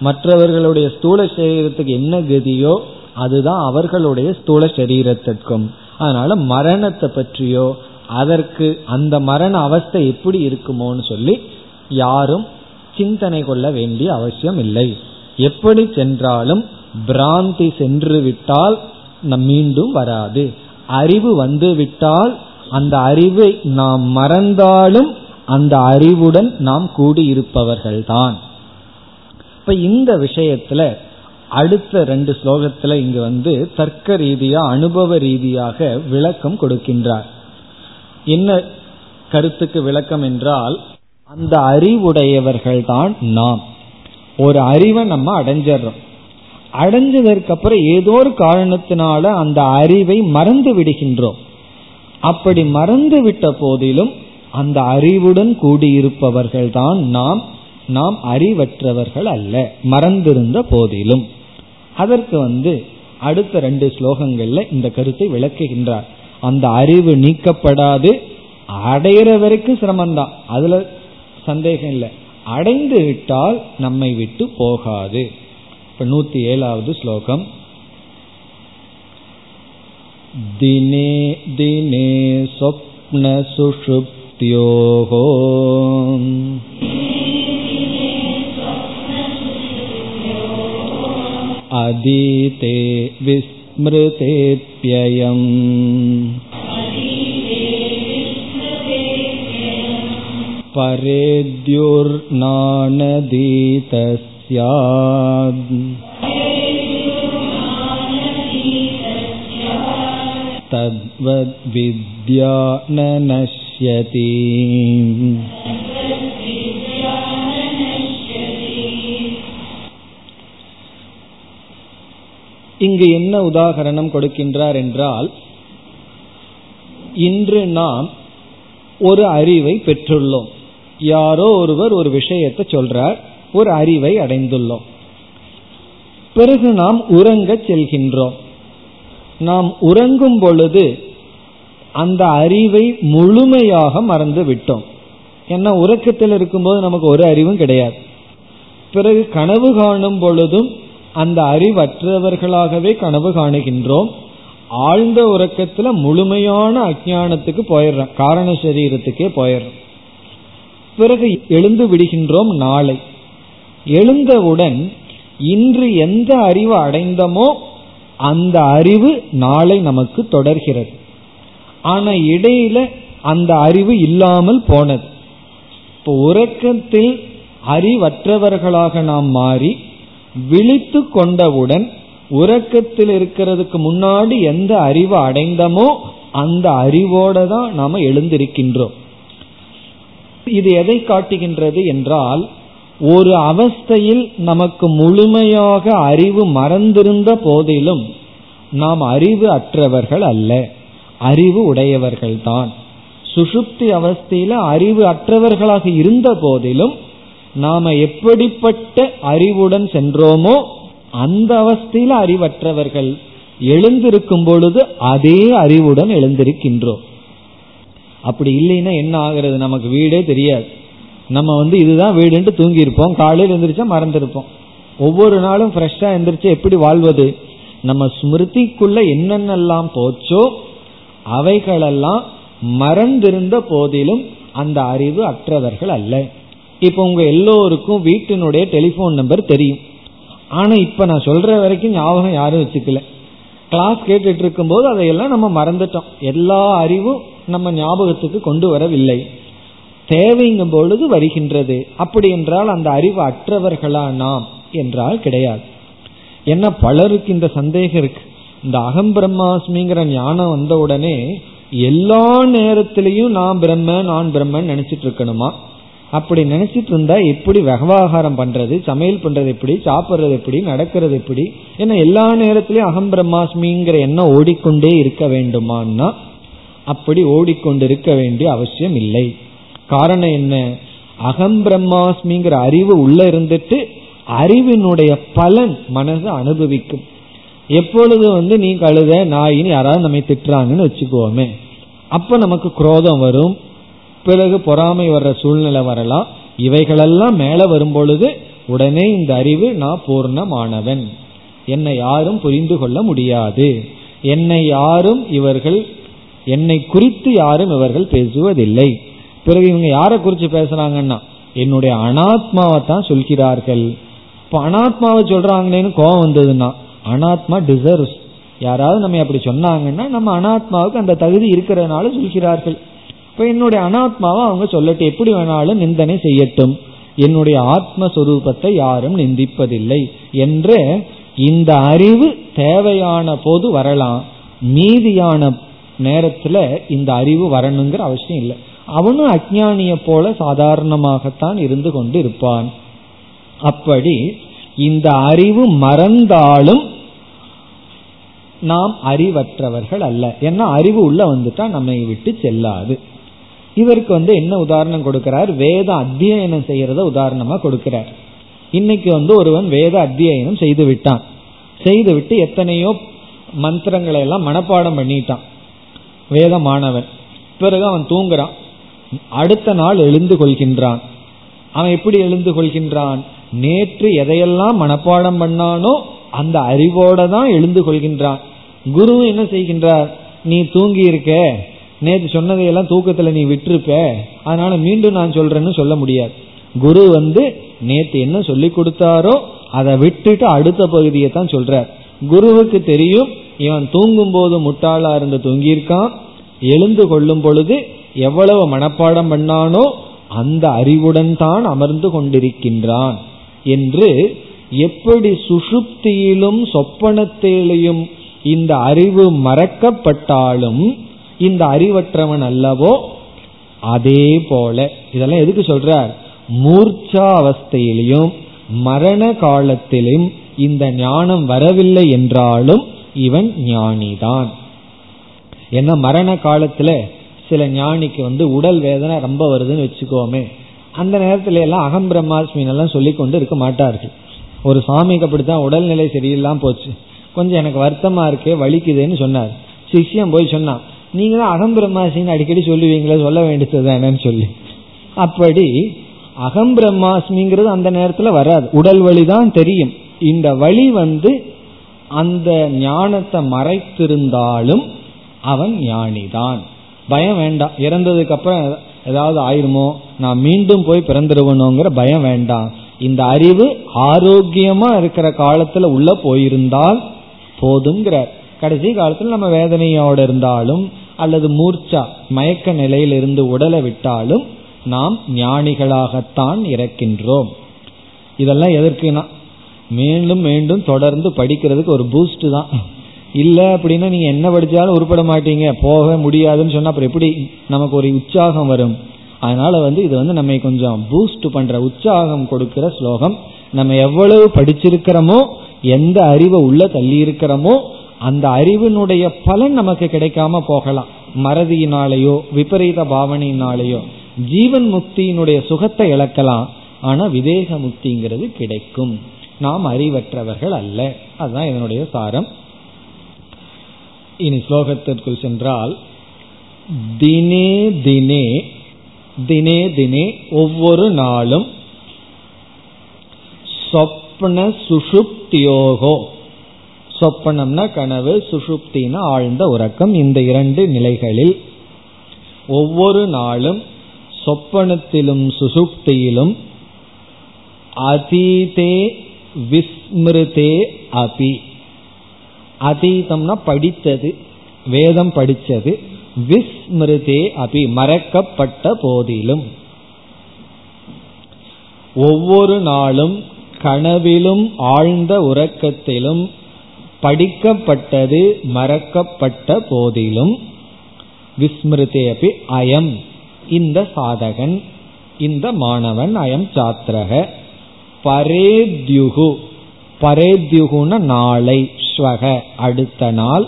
மற்றவர்களுடைய ஸ்தூல சரீரத்துக்கு என்ன கதியோ அதுதான் அவர்களுடைய ஸ்தூல சரீரத்திற்கும். அதனால மரணத்தை பற்றியோ அதற்கு அந்த மரண அவஸ்தை எப்படி இருக்குமோன்னு சொல்லி யாரும் சிந்தனை கொள்ள வேண்டிய அவசியம் இல்லை. எப்படி சென்றாலும் பிராந்தி சென்று விட்டால் நம் மீண்டும் வராது. அறிவு வந்து விட்டால் அந்த அறிவை நாம் மறந்தாலும் அந்த அறிவுடன் நாம் கூடியிருப்பவர்கள்தான். இப்ப இந்த விஷயத்துல அடுத்த 2 ஸ்லோகத்துல இங்கு வந்து தர்க்க ரீதியா அனுபவ ரீதியாக விளக்கம் கொடுக்கின்றார். என்ன கருத்துக்கு விளக்கம் என்றால், அந்த அறிவுடையவர்கள்தான் நாம். ஒரு அறிவை நம்ம அடைஞ்சிடறோம், அடைஞ்சதற்கு அப்புறம் ஏதோ ஒரு காரணத்தினால அந்த அறிவை மறந்து விடுகின்றோம். அப்படி மறந்து விட்ட போதிலும் அந்த அறிவுடன் கூடியிருப்பவர்கள் தான் நாம். நாம் அறிவற்றவர்கள் அல்ல, மறந்திருந்த போதிலும். அதற்கு அடுத்த 2 ஸ்லோகங்கள்ல இந்த கருத்தை விளக்குகின்றார். அந்த அறிவு நீக்கப்படாது, அடைகிற வரைக்கும் சிரமம்தான், அதுல சந்தேகம் இல்லை. அடைந்து விட்டால் நம்மை விட்டு போகாது. இப்ப 107வது ஸ்லோகம். தினே தினே சொப்ன சுஷுப்த்யோஹோ அதீதே விஸ்மிருதேப்யயம் பரேத்யுர்நானதீதஸ்யாத் தத்வத் வித்யா ந நஷ்யதி. இங்கு என்ன உதாகரணம் கொடுக்கின்றார் என்றால், இன்று நாம் ஒரு அறிவை பெற்றுள்ளோம். யாரோ ஒருவர் ஒரு விஷயத்தை சொல்றார், ஒரு அறிவை அடைந்துள்ளோம். பிறகு நாம் உறங்க செல்கின்றோம். நாம் உறங்கும் பொழுது அந்த அறிவை முழுமையாக மறந்து விட்டோம். ஏன்னா உறக்கத்தில் இருக்கும்போது நமக்கு ஒரு அறிவும் கிடையாது. பிறகு கனவு காணும் பொழுதும் அந்த அறிவற்றவர்களாகவே கனவு காணுகின்றோம். ஆழ்ந்த உறக்கத்துல முழுமையான அஜ்ஞானத்துக்கு போயிடுறோம், காரண சரீரத்துக்கே போயிடுறோம். பிறகு எழுந்து விடுகின்றோம். நாளை எழுந்தவுடன் இன்று எந்த அறிவு அடைந்தமோ அந்த அறிவு நாளை நமக்கு தொடர்கிறது. ஆனா இடையில அந்த அறிவு இல்லாமல் போனது. இப்போ உறக்கத்தில் அறிவற்றவர்களாக நாம் மாறி விழித்து கொண்டவுடன் உறக்கத்தில் இருக்கிறதுக்கு முன்னாடி எந்த அறிவு அடைந்தமோ அந்த அறிவோட தான் நாம எழுந்திருக்கின்றோம். இது எதை காட்டுகின்றது என்றால், ஒரு அவஸ்தையில் நமக்கு முழுமையாக அறிவு மறந்திருந்த போதிலும் நாம் அறிவு அற்றவர்கள் அல்ல, அறிவு உடையவர்கள்தான். சுஷுப்தி அவஸ்தையில அறிவு அற்றவர்களாக இருந்த போதிலும் நாம எப்படிப்பட்ட அறிவுடன் சென்றோமோ அந்த அவஸ்தையில அறிவற்றவர்கள். எழுந்திருக்கும் பொழுது அதே அறிவுடன் எழுந்திருக்கின்றோம். அப்படி இல்லைன்னா என்ன ஆகிறது? நமக்கு வீடே தெரியாது. நம்ம இதுதான் வீடுன்ட்டு தூங்கி இருப்போம். காலையில் எழுந்திரிச்சா மறந்துருப்போம். ஒவ்வொரு நாளும் ஃப்ரெஷ்ஷா எழுந்திரிச்சு எப்படி வாழ்வது? நம்ம ஸ்மிருதிக்குள்ள என்னென்னலாம் போச்சோ அவைகளெல்லாம் மறந்திருந்த போதிலும் அந்த அறிவு அற்றவர்கள் அல்ல. இப்போ உங்க எல்லோருக்கும் வீட்டினுடைய டெலிபோன் நம்பர் தெரியும். ஆனா இப்ப நான் சொல்ற வரைக்கும் ஞாபகம் யாரும் வச்சுக்கல. கிளாஸ் கேட்டுட்டு இருக்கும் போது அதையெல்லாம் நம்ம மறந்துட்டோம். எல்லா அறிவும் நம்ம ஞாபகத்துக்கு கொண்டு வரவில்லை, தேவைங்கும் பொழுது வருகின்றது. அப்படி என்றால் அந்த அறிவு அற்றவர்களா நாம் என்றால் கிடையாது. என்ன பலருக்கு இந்த சந்தேகம் இருக்கு. இந்த அகம் பிரம்மாஸ்மிங்கிற ஞானம் வந்த உடனே எல்லா நேரத்திலையும் நான் பிரம்மன் நான் பிரம்மன் நினைச்சிட்டு இருக்கணுமா? அப்படி நினைச்சிட்டு இருந்தா எப்படி விவகாரம் பண்றது, சமையல் பண்றது எப்படி, சாப்பிட்றது எப்படி, நடக்கிறது எப்படி? ஏன்னா எல்லா நேரத்திலயும் அகம் பிரம்மாஸ்மிங்கிற எண்ணம் ஓடிக்கொண்டே இருக்க வேண்டுமான்னா அப்படி ஓடிக்கொண்டிருக்க வேண்டிய அவசியம் இல்லை. காரணம் என்ன? அகம் பிரம்மாஸ்மிங்கிற அறிவு உள்ள இருந்துட்டு அறிவினுடைய பலன் மனசு அனுபவிக்கும். எப்பொழுது நீ கழுத நாயின்னு யாராவது நம்ம திட்டுறாங்கன்னு வச்சுக்குவோமே, அப்ப நமக்கு குரோதம் வரும், பிறகு பொறாமை வர்ற சூழ்நிலை வரலாம். இவைகளெல்லாம் மேல வரும்பொழுது உடனே இந்த அறிவு நான் பூர்ணமானவன், என்னை யாரும் புரிந்து கொள்ள முடியாது, என்னை யாரும் இவர்கள் என்னை குறித்து யாரும் இவர்கள் பேசுவதில்லை. பிறகு இவங்க யாரை குறித்து பேசுறாங்கன்னா என்னுடைய அனாத்மாவை தான் சொல்கிறார்கள். இப்போ அனாத்மாவை சொல்றாங்களேன்னு கோபம் வந்ததுன்னா அனாத்மா டிசர்வ்ஸ், யாராவது நம்ம அப்படி சொன்னாங்கன்னா நம்ம அனாத்மாவுக்கு அந்த தகுதி இருக்கிறதுனால சொல்கிறார்கள். இப்ப என்னுடைய அனாத்மாவை அவங்க சொல்லட்டு, எப்படி வேணாலும் நிந்தனை செய்யட்டும், என்னுடைய ஆத்மஸ்வரூபத்தை யாரும் நிந்திப்பதில்லை என்ற இந்த அறிவு தேவையான போது வரலாம். மீதியான நேரத்துல இந்த அறிவு வரணுங்கிற அவசியம் இல்லை. அவனும் அஜ்ஞானிய போல சாதாரணமாகத்தான் இருந்து கொண்டு இருப்பான். அப்படி இந்த அறிவு மறந்தாலும் நாம் அறிவற்றவர்கள் அல்ல. ஏன்னா அறிவு உள்ள வந்துட்டா நம்மை விட்டு செல்லாது. இவருக்கு வந்து என்ன உதாரணம் கொடுக்கிறார்? வேத அத்தியனம் செய்யறத உதாரணமா கொடுக்கிறார். இன்னைக்கு வந்து ஒருவன் வேத அத்தியனம் செய்து விட்டான், செய்துவிட்டு எத்தனையோ மந்திரங்களை எல்லாம் மனப்பாடம் பண்ணிட்டான் வேத மாணவன். பிறகு அவன் தூங்குறான், அடுத்த நாள் எழுந்து கொள்கின்றான். அவன் எப்படி எழுந்து கொள்கின்றான்? நேற்று எதையெல்லாம் மனப்பாடம் பண்ணானோ அந்த அறிவோட தான் எழுந்து கொள்கின்றான். குரு என்ன செய்கின்றார்? நீ தூங்கி இருக்க, நேற்று சொன்னதையெல்லாம் தூக்கத்துல நீ விட்டுருப்ப, அதனால மீண்டும் நான் சொல்றேன்னு சொல்ல முடியாது. குரு வந்து நேற்று என்ன சொல்லி கொடுத்தாரோ அதை விட்டுட்டு அடுத்த பகுதியை தான் சொல்றார். குருவுக்கு தெரியும் இவன் தூங்கும் போது முட்டாளா இருந்து தூங்கியிருக்கான், எழுந்து கொள்ளும் பொழுது எவ்வளவு மனப்பாடம் பண்ணானோ அந்த அறிவுடன் தான் அமர்ந்து கொண்டிருக்கின்றான் என்று. எப்படி சுஷுப்தியிலும் சொப்பனத்திலும் இந்த அறிவு மறக்கப்பட்டாலும் இந்த அறிவற்றவன் அல்லவோ, அதே போல இதெல்லாம் எதுக்கு சொல்றார்? மூர்ச்சா அவஸ்தையிலும் மரண காலத்திலும் இந்த ஞானம் வரவில்லை என்றாலும் இவன் ஞானிதான். ஏன்னா மரண காலத்துல சில ஞானிக்கு வந்து உடல் வேதனை ரொம்ப வருதுன்னு வச்சுக்கோமே, அந்த நேரத்துல எல்லாம் அகம் பிரம்மாஸ்மின் எல்லாம் சொல்லி கொண்டு இருக்க மாட்டார்கள். ஒரு சாமிக்கு அப்படித்தான் உடல்நிலை சரியில்லாம போச்சு, கொஞ்சம் எனக்கு வருத்தமா இருக்கே வலிக்குதுன்னு சொன்னார். சிஷ்யம் போய் சொன்னான், நீங்க தான் அகம் பிரம்மாஸ்மின்னு அடிக்கடி சொல்லுவீங்களே, சொல்ல வேண்டியது என்னன்னு சொல்லி. அப்படி அகம் பிரம்மாஸ்மிங்கிறது அந்த நேரத்துல வராது, உடல் வலி தான் தெரியும். இந்த வலி வந்து அந்த ஞானத்தை மறைத்திருந்தாலும் அவன் ஞானிதான். பயம் வேண்டாம், இறந்ததுக்கு அப்புறம் ஏதாவது ஆயிருமோ, நான் மீண்டும் போய் பிறந்துடுவனுங்கிற பயம் வேண்டாம். இந்த அறிவு ஆரோக்கியமா இருக்கிற காலத்துல உள்ள போயிருந்தால் போதுங்கிற. கடைசி காலத்துல நம்ம வேதனையோட இருந்தாலும் அல்லது மூர்ச்சா மயக்க நிலையில் இருந்து உடலை விட்டாலும் நாம் ஞானிகளாகத்தான் இருக்கின்றோம். இதெல்லாம் எதற்குனா மீண்டும் மீண்டும் தொடர்ந்து படிக்கிறதுக்கு ஒரு பூஸ்ட் தான். இல்லை அப்படின்னா நீங்க என்ன படிச்சாலும் உருப்பட மாட்டீங்க, போக முடியாதுன்னு சொன்னா அப்புறம் எப்படி நமக்கு ஒரு உற்சாகம் வரும்? அதனால வந்து இது வந்து நம்ம கொஞ்சம் பூஸ்ட் பண்ற உற்சாகம் கொடுக்கிற ஸ்லோகம். நம்ம எவ்வளவு படிச்சிருக்கிறோமோ, எந்த அறிவை உள்ள தள்ளி இருக்கிறோமோ, அந்த அறிவினுடைய பலன் நமக்கு கிடைக்காம போகலாம். மறதியினாலேயோ விபரீத பாவனையினாலேயோ ஜீவன் முக்தியினுடைய சுகத்தை இழக்கலாம், ஆனா விதேக முக்திங்கிறது கிடைக்கும். நாம் அறிவற்றவர்கள் அல்ல, அதுதான் இதனுடைய சாரம். இனி ஸ்லோகத்திற்குள் சென்றால், தினே தினே தினே தினே ஒவ்வொரு நாளும், சொப்ன சுஷுப்தியோகோ, சொப்பனம்னா கனவு, சுஷுப்தினா ஆழ்ந்த உறக்கம், இந்த இரண்டு நிலைகளில் ஒவ்வொரு நாளும் சொப்பனத்திலும் சுஷுப்தியிலும் அதீதே விஸ்மிருதே அபி, அதீதம்னா படித்தது, வேதம் படித்தது, விஸ்மிருதே அபி மறக்கப்பட்ட போதிலும், ஒவ்வொரு நாளும் கனவிலும் ஆழ்ந்த உறக்கத்திலும் படிக்கப்பட்டது மறக்கப்பட்ட போதிலும், விஸ்மிருதே அபி அயம், இந்த சாதகன், இந்த மாணவன், அயம் சாத்திரக, பரேத்யுகு, பரேத்யுகுன நாளை, ஸ்வக அடுத்த நாள்,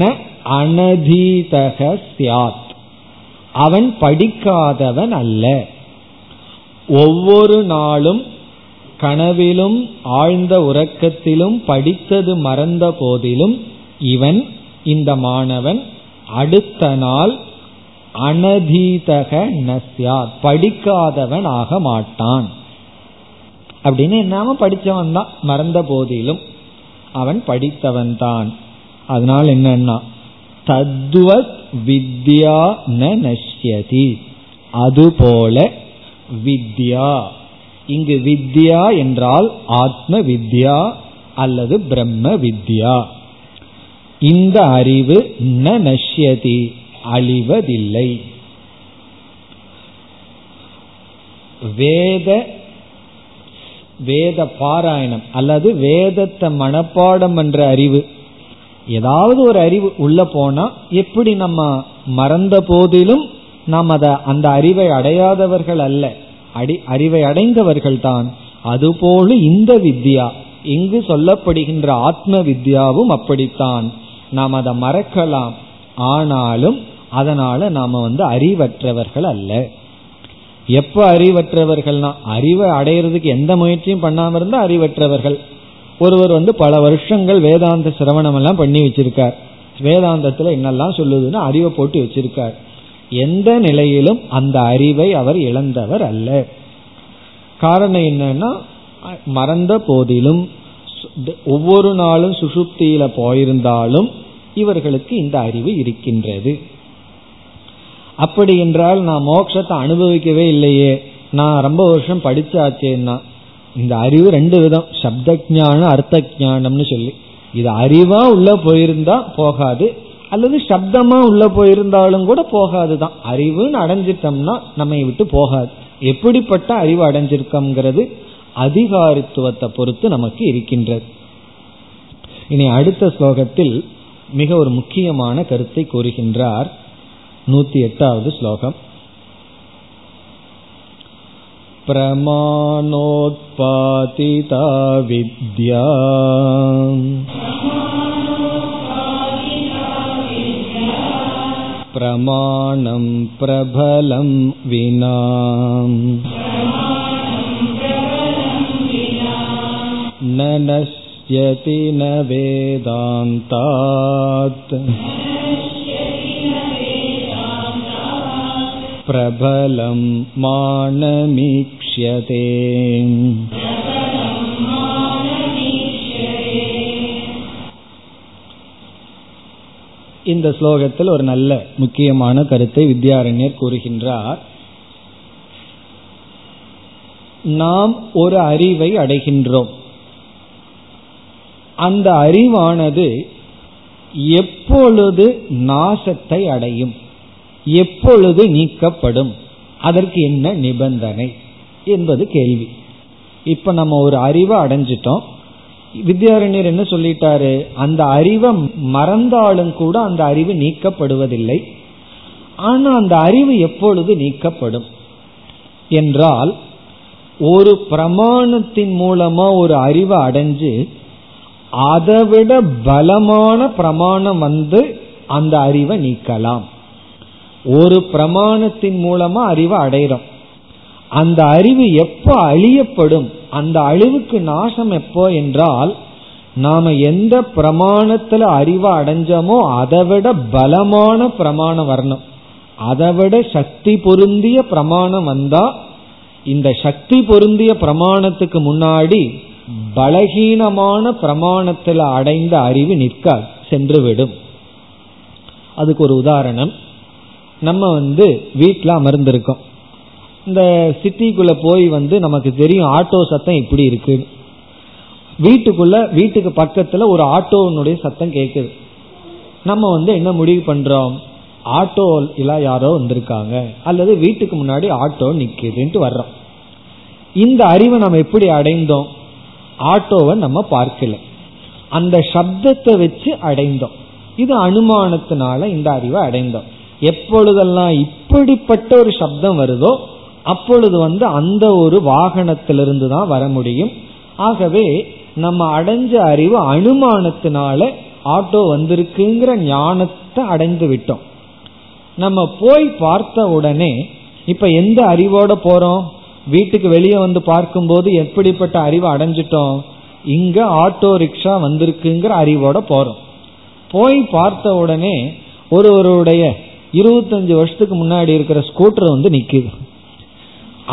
ந அனதீதக ஸ்யாத், அவன் படிக்காதவன் அல்ல. ஒவ்வொரு நாளும் கனவிலும் ஆழ்ந்த உறக்கத்திலும் படித்தது மறந்த போதிலும் இவன், இந்த மாணவன், அடுத்த நாள் அனதீதக நஸ்யாத், படிக்காதவன் ஆக மாட்டான். அப்படின்னு என்னாம படித்தவன் தான், மறந்த போதிலும் அவன் படித்தவன் தான். அதனால் என்னன்னா தத்வத் வித்யா ந நஷ்யதி, அதுபோல வித்யா, இங்கு வித்யா என்றால் ஆத்ம வித்யா அல்லது பிரம்ம வித்யா, இந்த அறிவு ந நஷ்யதி அழிவதில்லை. வேத பாராயணம் அல்லது வேதத்தை மனப்பாடம் என்ற அறிவு, ஏதாவது ஒரு அறிவு உள்ள போனா எப்படி நம்ம மறந்த போதிலும் நாம் அதை, அந்த அறிவை அடையாதவர்கள் அல்ல, அறிவை அடைந்தவர்கள் தான். அதுபோல இந்த வித்யா, இங்கு சொல்லப்படுகின்ற ஆத்ம வித்யாவும் அப்படித்தான். நாம் அதை மறக்கலாம், ஆனாலும் அதனால நாம அறிவற்றவர்கள் அல்ல. எப்ப அறிவற்றவர்கள்னா, அறிவை அடையிறதுக்கு எந்த முயற்சியும் பண்ணாம இருந்தா அறிவற்றவர்கள். ஒருவர் பல வருஷங்கள் வேதாந்த சிரவணம் எல்லாம் பண்ணி வச்சிருக்கார், வேதாந்தத்துல என்னெல்லாம் சொல்லுதுன்னு அறிவை போட்டு வச்சிருக்கார், எந்த நிலையிலும் அந்த அறிவை அவர் இழந்தவர் அல்ல. காரணம் என்னன்னா, மறந்த போதிலும் ஒவ்வொரு நாளும் சுசுப்தியில போயிருந்தாலும் இவர்களுக்கு இந்த அறிவு இருக்கின்றது. அப்படி என்றால் நான் மோட்சத்தை அனுபவிக்கவே இல்லையே, நான் ரொம்ப வருஷம் படிச்சாச்சேன்னா, இந்த அறிவு ரெண்டு விதம், சப்த ஞானம் அர்த்த ஞானம்னு சொல்லி, இது அறிவா உள்ள போயிருந்தா போகாது, அல்லது சப்தமா உள்ள போயிருந்தாலும் கூட போகாதுதான். அறிவுன்னு அடைஞ்சிட்டோம்னா நம்மை விட்டு போகாது. எப்படிப்பட்ட அறிவு அடைஞ்சிருக்கோங்கிறது அதிகாரித்துவத்தை பொறுத்து நமக்கு இருக்கின்றது. இனி அடுத்த ஸ்லோகத்தில் மிக ஒரு முக்கியமான கருத்தை கூறுகின்றார். 108வது ஸ்லோகம். பிரமாணோத்பாதிதா வித்யா பிரமாணம் பிரபலம் வினா ந நஷ்யதி ந வேதாந்தாத் பிரபலம் மானமீக்ஷ்யதே. இந்த ஸ்லோகத்தில் ஒரு நல்ல முக்கியமான கருத்தை வித்யாரண்யர் கூறுகின்றார். நாம் ஒரு அறிவை அடைகின்றோம். அந்த அறிவானது எப்பொழுது நாசத்தை அடையும், எப்பொழுது நீக்கப்படும், அதற்கு என்ன நிபந்தனை என்பது கேள்வி. இப்ப நம்ம ஒரு அறிவை அடைஞ்சிட்டோம். வித்யாரண்யர் என்ன சொல்லிட்டாரு, அந்த அறிவை மறந்தாலும் கூட அந்த அறிவு நீக்கப்படுவதில்லை. ஆனா அந்த அறிவு எப்பொழுது நீக்கப்படும் என்றால், ஒரு பிரமாணத்தின் மூலமா ஒரு அறிவை அடைஞ்சு அதைவிட பலமான பிரமாணம் அந்த அறிவை நீக்கலாம். ஒரு பிரமாணத்தின் மூலமா அறிவை அடைகிறோம். அந்த அறிவு எப்போ அழியப்படும், அந்த அழிவுக்கு நாசம் எப்போ என்றால், நாம எந்த பிரமாணத்துல அறிவை அடைஞ்சோமோ அதைவிட பலமான பிரமாணம் வரணும். அதைவிட சக்தி பொருந்திய பிரமாணம் வந்தா, இந்த சக்தி பொருந்திய பிரமாணத்துக்கு முன்னாடி பலகீனமான பிரமாணத்தில் அடைந்த அறிவு நிற்க சென்றுவிடும். அதுக்கு ஒரு உதாரணம், நம்ம வீட்டில் அமர்ந்திருக்கோம். இந்த சிட்டிக்குள்ள போய் நமக்கு தெரியும் ஆட்டோ சத்தம் இப்படி இருக்கு. வீட்டுக்கு பக்கத்துல ஒரு ஆட்டோனுடைய சத்தம் கேக்குது. நம்ம என்ன முடிவு பண்றோம், ஆட்டோ இல்ல யாரோ வந்திருக்காங்க, அல்லது வீட்டுக்கு முன்னாடி ஆட்டோ நிக்குதுன்ட்டு வர்றோம். இந்த அறிவை நம்ம எப்படி அடைந்தோம், ஆட்டோவை நம்ம பார்க்கல, அந்த சப்தத்தை வச்சு அடைந்தோம். இது அனுமானத்தினால இந்த அறிவை அடைந்தோம். எப்பொழுதெல்லாம் இப்படிப்பட்ட ஒரு சப்தம் வருதோ அப்பொழுது அந்த ஒரு வாகனத்திலிருந்து தான் வர முடியும். ஆகவே நம்ம அடைஞ்ச அறிவு அனுமானத்தினால ஆட்டோ வந்திருக்குங்கிற ஞானத்தை அடைந்து விட்டோம். நம்ம போய் பார்த்த உடனே இப்ப எந்த அறிவோட போறோம், வீட்டுக்கு வெளியே பார்க்கும்போது எப்படிப்பட்ட அறிவை அடைஞ்சிட்டோம், இங்க ஆட்டோ ரிக்ஷா வந்திருக்குங்கிற அறிவோட போறோம். போய் பார்த்த உடனே ஒருவருடைய 25 வருஷத்துக்கு முன்னாடி இருக்கிற ஸ்கூட்டர் நிக்குது.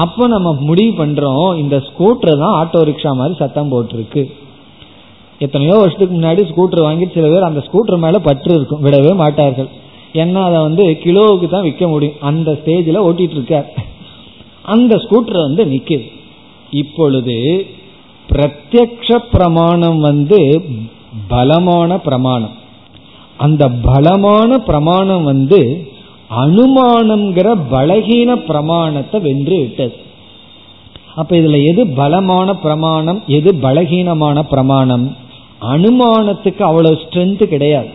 அப்ப நம்ம முடிவு பண்றோம், இந்த ஸ்கூட்டர் தான் ஆட்டோ ரிக்ஷா மாதிரி சத்தம் போட்டிருக்கு. எத்தனையோ வருஷத்துக்கு முன்னாடி ஸ்கூட்டர் வாங்கி சில பேர் அந்த ஸ்கூட்டர் மேல பற்று இருக்கும், விடவே மாட்டார்கள். ஏன்னா அதை கிலோவுக்கு தான் விற்க முடியும். அந்த ஸ்டேஜில் ஓட்டிட்டு இருக்கார். அந்த ஸ்கூட்டர் நிக்குது. இப்பொழுது பிரத்யக்ஷ பிரமாணம் பலமான பிரமாணம். அந்த பலமான பிரமாணம் அனுமானம்ங்கிற பலகீன பிரமாணத்தை வென்று விட்டது. அப்ப இதுல எது பலமான பிரமாணம், எது பலகீனமான பிரமாணம்? அனுமானத்துக்கு அவ்வளவு ஸ்ட்ரென்த் கிடையாது.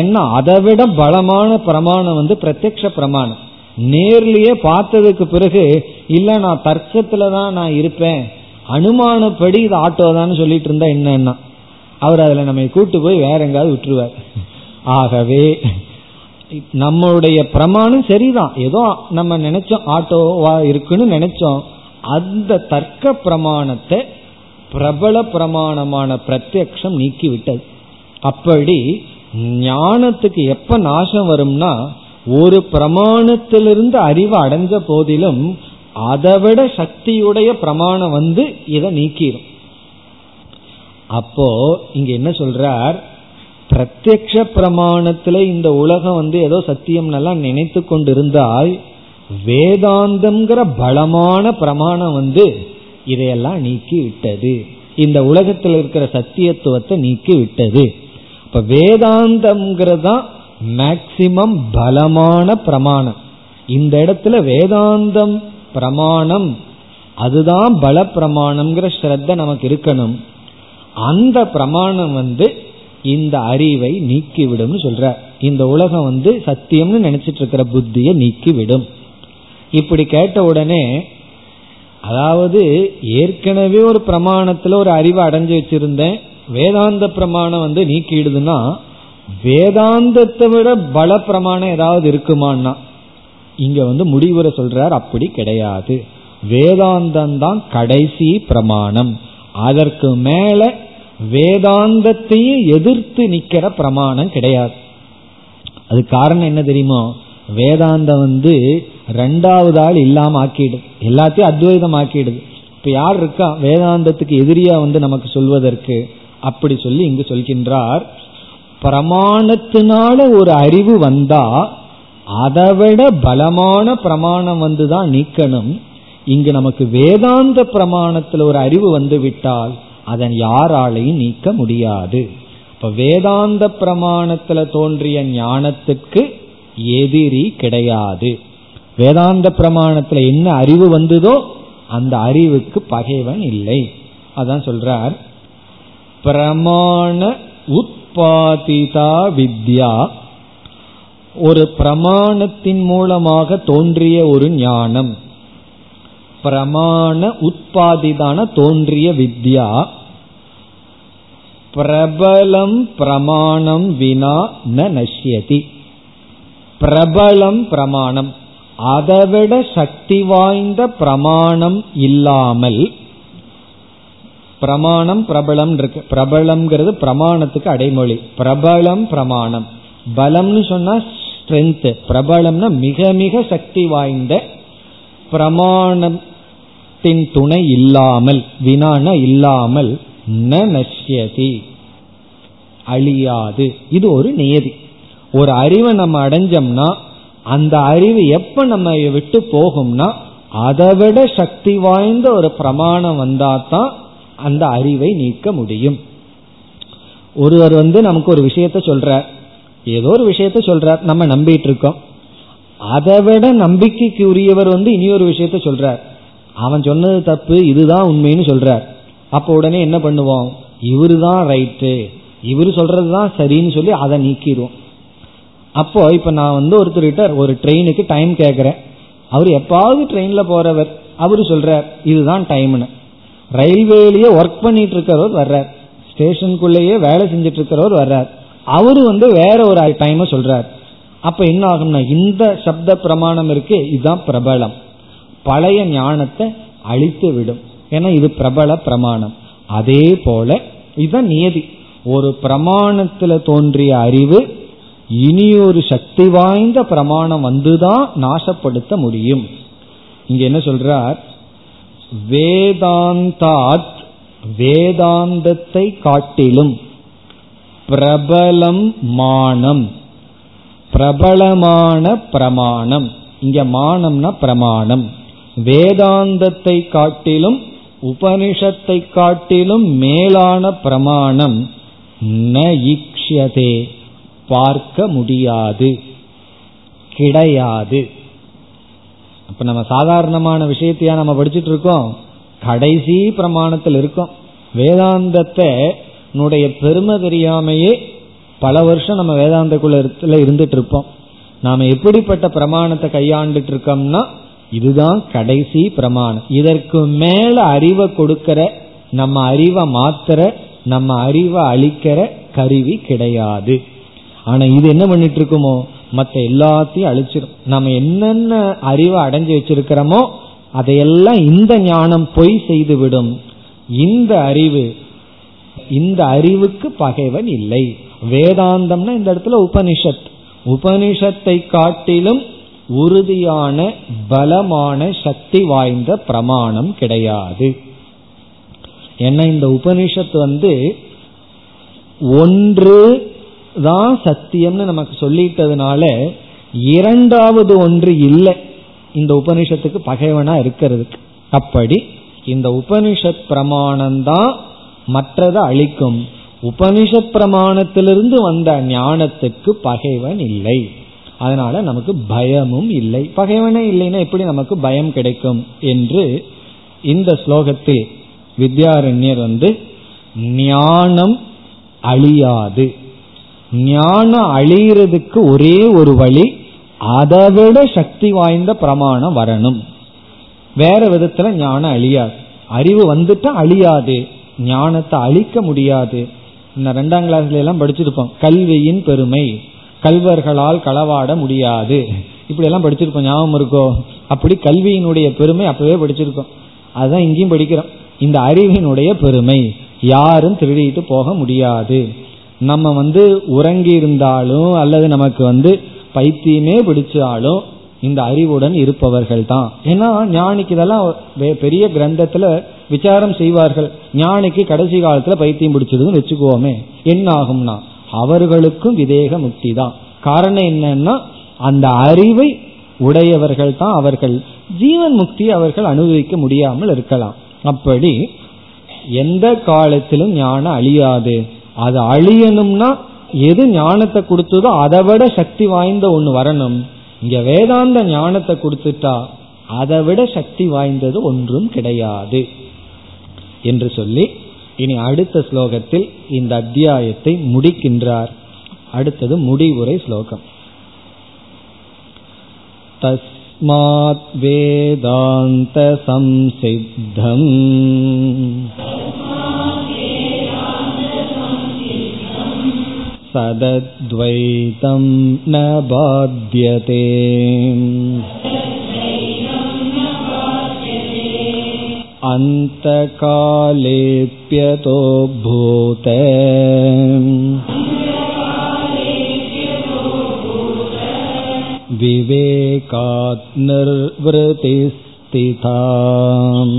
ஏன்னா அதை விட பலமான பிரமாணம் பிரத்யக்ஷ பிரமாணம். நேர்லயே பார்த்ததுக்கு பிறகு இல்ல நான் தர்க்கத்துல தான் நான் இருப்பேன், அனுமானப்படி இது ஆட்டோதான்னு சொல்லிட்டு இருந்தா என்னன்னா அவர் அதுல நம்ம கூட்டு போய் வேற எங்காவது விட்டுருவார். ஆகவே நம்மளுடைய பிரமாணம் சரிதான், ஏதோ நம்ம நினைச்சோம் ஆட்டோவா இருக்குன்னு நினைச்சோம். அந்த தர்க்க பிரமாணத்தை பிரபல பிரமாணமான பிரத்யக்ஷம் நீக்கி விட்டது. அப்படி ஞானத்துக்கு எப்ப நாசம் வரும்னா, ஒரு பிரமாணத்திலிருந்து அறிவு அடைஞ்ச போதிலும் அதை விட சக்தியுடைய பிரமாணம் வந்து இதை நீக்கிடும். அப்போ இங்க என்ன சொல்றார், பிரத்யக்ஷ பிரமாணத்துல இந்த உலகம் வந்து ஏதோ சத்தியம் நல்லா நினைத்து கொண்டிருந்தால், வேதாந்தம்ங்கிற பலமான பிரமாணம் வந்து இதையெல்லாம் நீக்கி விட்டது, இந்த உலகத்தில் இருக்கிற சத்தியத்துவத்தை நீக்கி விட்டது. இப்ப வேதாந்தம்ங்கிறது தான் மேக்சிமம் பலமான பிரமாணம். இந்த இடத்துல வேதாந்தம் பிரமாணம் அதுதான் பல பிரமாணம்ங்கிற ஸ்ரத்த நமக்கு இருக்கணும். அந்த பிரமாணம் வந்து இந்த அறிவை நீக்கிவிடும் சொல்ற. இந்த உலகம் வந்து சத்தியம்னு நினைச்சிட்டு இருக்கிற புத்தியை நீக்கிவிடும். இப்படி கேட்ட உடனே, அதாவது ஏற்கனவே ஒரு பிரமாணத்துல ஒரு அறிவை அடைஞ்சு வச்சிருந்தேன், வேதாந்த பிரமாணம் வந்து நீக்கிடுதுன்னா வேதாந்தத்தை விட பல பிரமாணம் ஏதாவது இருக்குமான்னா, இங்க வந்து முடிவுரை சொல்றார் அப்படி கிடையாது. வேதாந்தம் தான் கடைசி பிரமாணம், அதற்கு மேல வேதாந்தத்தையே எதிர்த்து நிக்கிற பிரமாணம் கிடையாது. அது காரணம் என்ன தெரியுமோ, வேதாந்தம் வந்து ரெண்டாவது ஆள் இல்லாம ஆக்கிடுது, எல்லாத்தையும் அத்வைதம் ஆக்கிடுது. இப்ப யார் இருக்கா வேதாந்தத்துக்கு எதிரியா வந்து நமக்கு சொல்வதற்கு? அப்படி சொல்லி இங்கு சொல்கின்றார், பிரமாணத்தினால ஒரு அறிவு வந்தா அதை விட பலமான பிரமாணம் வந்துதான் நீக்கணும். இங்கு நமக்கு வேதாந்த பிரமாணத்துல ஒரு அறிவு வந்து விட்டால் அதன் யாராலையும் நீக்க முடியாது. இப்ப வேதாந்த பிரமாணத்துல தோன்றிய ஞானத்துக்கு எதிரி கிடையாது. வேதாந்த பிரமாணத்துல என்ன அறிவு வந்ததோ அந்த அறிவுக்கு பகைவன் இல்லை. அதான் சொல்றார், பிரமாண உட்பாதிதா வித்யா, ஒரு பிரமாணத்தின் மூலமாக தோன்றிய ஒரு ஞானம். பிரமாண உட்பாதிதான தோன்றிய வித்யா. பிரபலம் பிரமாணம் வினா ந நஷ்யதி, பிரபலம் பிரமாணம் அதைவிட சக்தி வாய்ந்த பிரமாணம் இல்லாமல், பிரமாணம் பிரபலம் இருக்கு, பிரபலம்ங்கிறது பிரமாணத்துக்கு அடைமொழி, பிரபலம் பிரமாணம், பலம்னு சொன்னா ஸ்ட்ரென்த், பிரபலம்னா மிக மிக சக்தி வாய்ந்த பிரமாணத்தின் துணை இல்லாமல், வினான இல்லாமல், ந நஷ்யதி அழியாது. இது ஒரு நியதி. ஒரு அறிவை நம்ம அடைஞ்சோம்னா அந்த அறிவு எப்ப நம்ம விட்டு போகும்னா அதைவிட சக்தி வாய்ந்த ஒரு பிரமாணம் வந்தாதான் அந்த அறிவை நீக்க முடியும். ஒருவர் வந்து நமக்கு ஒரு விஷயத்த சொல்றார், ஏதோ ஒரு விஷயத்த சொல்றார், நம்ம நம்பிட்டு இருக்கோம். அதை விட நம்பிக்கைக்கு உரியவர் வந்து இனி ஒரு விஷயத்த சொல்றார், அவன் சொன்னது தப்பு இதுதான் உண்மைன்னு சொல்றார். அப்போ உடனே என்ன பண்ணுவோம், இவரு தான் ரைட்டு, இவரு சொல்றது தான் சரின்னு சொல்லி அதை நீக்கிடுவோம். அப்போ இப்போ நான் வந்து ஒருத்தர்கிட்ட ஒரு ட்ரெயினுக்கு டைம் கேட்குறேன், அவர் எப்பாவது ட்ரெயினில் போறவர், அவரு சொல்றார் இதுதான் டைம்னு. ரயில்வேலேயே ஒர்க் பண்ணிட்டு இருக்கிறவர் வர்றார், ஸ்டேஷனுக்குள்ளேயே வேலை செஞ்சுட்டு இருக்கிறவர் வர்றார், அவரு வந்து வேற ஒரு டைமை சொல்றார். அப்ப என்ன ஆகும்னா, இந்த சப்த பிரமாணம் இருக்கு இதுதான் பிரபலம், பழைய ஞானத்தை அழித்து விடும். ஏன்னா இது பிரபல பிரமாணம். அதே போல இதுதான் நியதி, ஒரு பிரமாணத்துல தோன்றிய அறிவு இனியொரு சக்தி வாய்ந்த பிரமாணம் வந்துதான் நாசப்படுத்த முடியும். இங்க என்ன சொல்றார், வேதாந்தாத் வேதாந்தத்தை காட்டிலும் பிரபலம் மானம், பிரபலமான பிரமாணம், இங்க மானம்னா பிரமாணம், வேதாந்தத்தை காட்டிலும் உபனிஷத்தை காட்டிலும் மேலான பிரமாணம் ந ஈக்ஷ்யதே, பார்க்க முடியாது, கிடையாது. அப்ப நம்ம சாதாரணமான விஷயத்தையா நம்ம படிச்சுட்டு இருக்கோம், கடைசி பிரமாணத்தில் இருக்கோம். வேதாந்தத்தை பெருமை தெரியாமையே பல வருஷம் நம்ம வேதாந்தக்குள்ள இருந்துட்டு இருப்போம். நாம எப்படிப்பட்ட பிரமாணத்தை கையாண்டுட்டு இருக்கோம்னா, இதுதான் கடைசி பிரமாணம், இதற்கு மேல அறிவை கொடுக்கிற, நம்ம அறிவை மாத்திர, நம்ம அறிவை அழிக்கிற கருவி கிடையாது. ஆனா இது என்ன பண்ணிட்டு இருக்குமோ, மற்ற எல்லாத்தையும் அழிச்சிடும். நம்ம என்னென்ன அறிவை அடைஞ்சு வச்சிருக்கிறோமோ அதையெல்லாம் இந்த ஞானம் பொய் செய்துவிடும். இந்த அறிவுக்கு பகைவன் இல்லை. வேதாந்தம்னா இந்த இடத்துல உபனிஷத், உபனிஷத்தை காட்டிலும் உறுதியான பலமான சக்தி வாய்ந்த பிரமாணம் கிடையாது. ஏன்னா இந்த உபனிஷத் ஒன்று தான் சத்தியம்னு நமக்கு சொல்லிட்டதுனால இரண்டாவது ஒன்று இல்லை இந்த உபனிஷத்துக்கு பகைவனா இருக்கிறதுக்கு. அப்படி இந்த உபனிஷத் பிரமாணம்தான் மற்றதை அளிக்கும். உபனிஷத் பிரமாணத்திலிருந்து வந்த ஞானத்துக்கு பகைவன் இல்லை, அதனால நமக்கு பயமும் இல்லை. பகைவனே இல்லைன்னா எப்படி நமக்கு பயம் கிடைக்கும் என்று இந்த ஸ்லோகத்தில் வித்யாரண்யர் ஞானம் அழியாது. ஞானம் அழியிறதுக்கு ஒரே ஒரு வழி, அதைவிட சக்தி வாய்ந்த பிரமாணம் வரணும். வேற விதத்துல ஞானம் அழியாது. அறிவு வந்துட்டா அழியாது, ஞானத்தை அழிக்க முடியாது. இன்னும் ரெண்டாம் கிளாஸ்ல எல்லாம் படிச்சிருப்போம், கல்வியின் பெருமை, கல்வர்களால் களவாட முடியாது, இப்படி எல்லாம் படிச்சிருப்போம், ஞாபகம் இருக்கோ? அப்படி கல்வியினுடைய பெருமை அப்பவே படிச்சிருக்கோம், அதுதான் இங்கேயும் படிக்கிறோம். இந்த அறிவினுடைய பெருமை, யாரும் திருடிட்டு போக முடியாது. நம்ம உறங்கி இருந்தாலும் அல்லது நமக்கு பைத்தியமே பிடிச்சாலும் இந்த அறிவுடன் இருப்பவர்கள் தான். ஏன்னா ஞானிக்கு இதெல்லாம் பெரிய கிரந்தத்துல விசாரம் செய்வார்கள். ஞானிக்கு கடைசி காலத்துல பைத்தியம் பிடிச்சதுன்னு வச்சுக்கோமே, என்ன ஆகும்னா அவர்களுக்கும் விதேக முக்தி தான். காரணம் என்னன்னா அந்த அறிவை உடையவர்கள் தான் அவர்கள். ஜீவன் முக்தி அவர்கள் அனுபவிக்க முடியாமல் இருக்கலாம். அப்படி எந்த காலத்திலும் ஞானம் அழியாது. அது அழியணும்னா எது ஞானத்தை கொடுத்ததோ அதை விட சக்தி வாய்ந்த ஒன்று வரணும். இங்க வேதாந்த ஞானத்தை கொடுத்துட்டா அதை விட சக்தி வாய்ந்தது ஒன்றும் கிடையாது என்று சொல்லி இனி அடுத்த ஸ்லோகத்தில் இந்த அத்தியாயத்தை முடிக்கின்றார். அடுத்தது முடிவுரை ஸ்லோகம். தஸ்மாத் வேதாந்த சம்சித்தம் சதத்வைதம் ந பாத்யதே அந்தகாலேப்யதோ பூதே விவேகாத் நிர்வ்ருதி ஸ்திதாம்.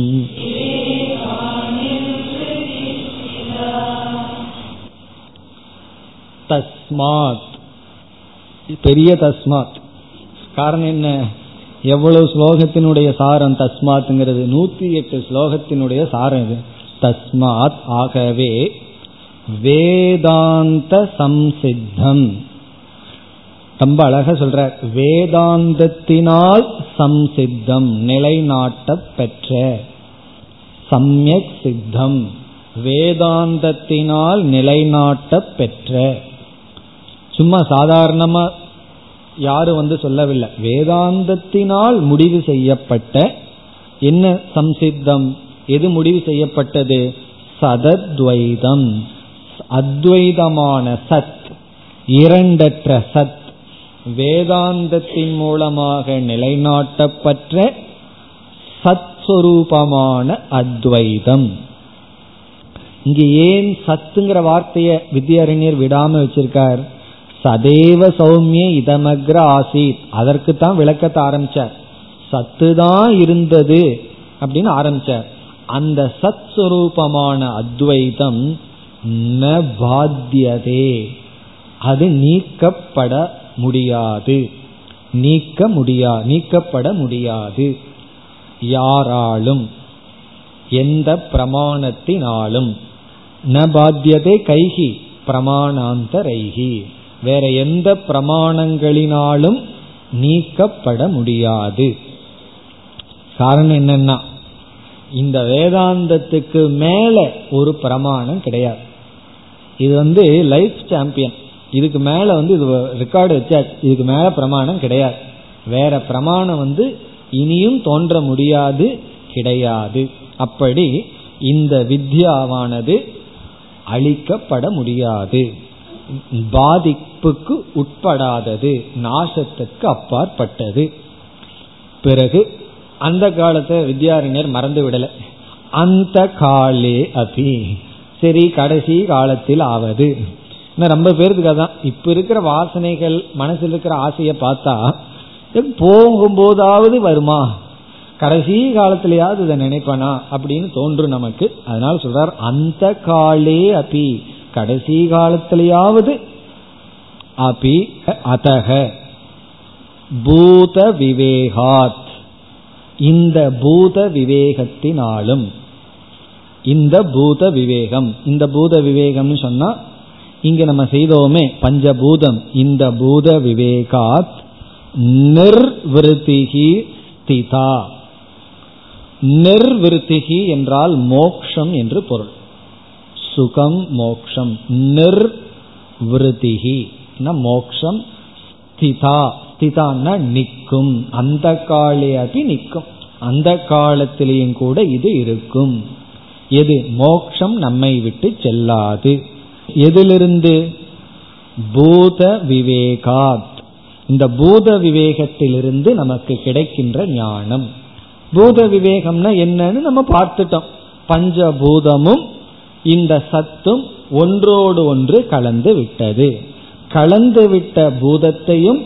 தஸ்மாத், பெரிய தஸ்மாத். காரணம் என்ன? எவ்வளவு ஸ்லோகத்தினுடைய சாரம் தஸ்மாத்ங்கிறது? 108 ஸ்லோகத்தினுடைய சாரம் இது. தஸ்மாத் ஆகவே வேதாந்த சம்சித்தம், ரொம்ப அழகா சொல்ற, வேதாந்தத்தினால் சம்சித்தம் நிலைநாட்ட பெற்ற, சம்யக் சித்தம் வேதாந்தத்தினால் நிலைநாட்ட பெற்ற. சும்மா சாதாரணமா யாரும் சொல்லவில்லை, வேதாந்தத்தினால் முடிவு செய்யப்பட்ட. என்ன சம்சித்தம்? எது முடிவு செய்யப்பட்டது? சதத்வைதம், அத்வைதமான சத், இரண்டற்ற சத், வேதாந்தத்தின் மூலமாக நிலைநாட்டப்பட்ட சத் சுரூபமான அத்வைதம். இங்கு ஏன் சத்துங்கிற வார்த்தையை வித்யாரண்யர் விடாம வச்சிருக்கார்? சதேவ சௌமிய இதமக்ர ஆசீத், அதற்கு தான் விளக்கத்தை ஆரம்பிச்சார். சத்து தான் இருந்தது அப்படின்னு ஆரம்பிச்சார். அந்த சத் சுரூபமான அத்வைதம் ந பாத்யதே, அது நீக்கப்பட முடியாது, நீக்கப்பட முடியாது யாராலும், எந்த பிரமாணத்தினாலும். ந பாத்யதே கைகி பிரமாணாந்தரைகி, வேற எந்த பிரமாணங்களினாலும் நீக்கப்பட முடியாது. காரணம் என்னன்னா இந்த வேதாந்தத்துக்கு மேல ஒரு பிரமாணம் கிடையாது. இது லைஃப் சாம்பியன், இதுக்கு மேல இது ரெக்கார்டு வச்சாச்சு, இதுக்கு மேல பிரமாணம் கிடையாது. வேற பிரமாணம் இனியும் தோன்ற முடியாது, கிடையாது. அப்படி இந்த வித்யாவானது அழிக்கப்பட முடியாது. பாதிப்புக்கு உட்படாதது, நாசத்துக்கு அப்பாற்பட்டது. பிறகு அந்த காலத்தை வித்யாரண்யர் மறந்து விடல, அந்த காலே அபி, சரி கடைசி காலத்தில் ஆவது. ரொம்ப பேருக்கு அதான் இப்ப இருக்கிற வாசனைகள், மனசில் இருக்கிற ஆசையை பார்த்தா போகும்போதாவது வருமா, கடைசி காலத்திலேயாவது இதை நினைப்பனா அப்படின்னு தோன்றும் நமக்கு. அதனால சொல்றார் அந்த காலே அபி, கடைசி காலத்திலேயாவது அபி அதஹ பூத விவேகாத், இந்த பூத விவேகத்தினாலும், இந்த பூத விவேகம், இந்த பூத விவேகம்னு சொன்னா இங்க நம்ம செய்தோமே பஞ்சபூதம், இந்த பூத விவேகாத் நிர்விருத்திகி ஸ்திதா. நிர்விருத்திகி என்றால் மோக்ஷம் என்று பொருள். சுகம் மோக்ஷம், நிர்விருத்திகி மோக்ஷம், ஸ்திதா ஸ்திதான்னா நிற்கும், அந்த காலையாகி நிற்கும், அந்த காலத்திலேயும் கூட இது இருக்கும். எது? மோக்ஷம் நம்மை விட்டு செல்லாது. எதிலிருந்து? பூத விவேகாத், இந்த பூத விவேகத்திலிருந்து நமக்கு கிடைக்கின்ற ஞானம். பூத விவேகம்னா என்னன்னு நம்ம பார்த்துட்டோம். பஞ்சபூதமும் இந்த சத்தும் ஒன்றோடு ஒன்று கலந்து விட்டது. கலந்துவிட்ட பூதத்தையும்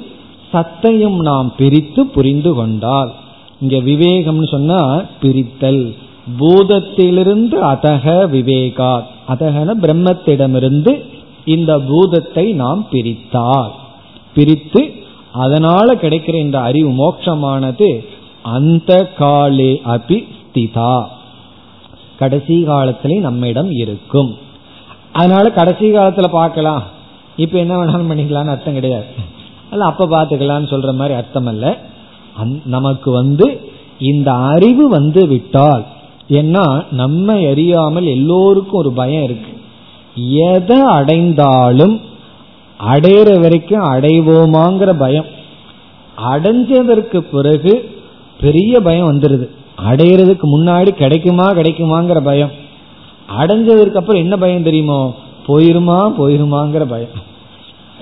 சத்தையும் நாம் பிரித்து புரிந்து கொண்டால், இங்க விவேகம்னு சொன்னா பிரித்தல், பூதத்திலிருந்து அதக விவேகா, அதகன பிரம்மத்திடமிருந்து இந்த பூதத்தை நாம் பிரித்தால், பிரித்து அதனால கிடைக்கிற இந்த அறிவு மோட்சமானது அந்த காலே அபி ஸ்திதா, கடைசி காலத்திலே நம்மிடம் இருக்கும். அதனால கடைசி காலத்துல பார்க்கலாம், இப்ப என்ன வேணாலும் பண்ணிக்கலாம்னு அர்த்தம் கிடையாது, அல்ல அப்ப பாத்துக்கலாம்னு சொல்ற மாதிரி அர்த்தம் அல்ல. நமக்கு இந்த அறிவு விட்டால் என்ன, நம்மை அறியாமல் எல்லோருக்கும் ஒரு பயம் இருக்கு, எதை அடைந்தாலும் அடையிற வரைக்கும் அடைவோமாங்கிற பயம். அடைஞ்சதற்கு பிறகு பெரிய பயம் வந்துடுது, அடையிறதுக்கு முன்னாடி கிடைக்குமா கிடைக்குமாங்கிற பயம், அடைஞ்சதற்கு அப்புறம் என்ன பயம் தெரியுமோ, போயிருமா போயிருமாங்கிற பயம்.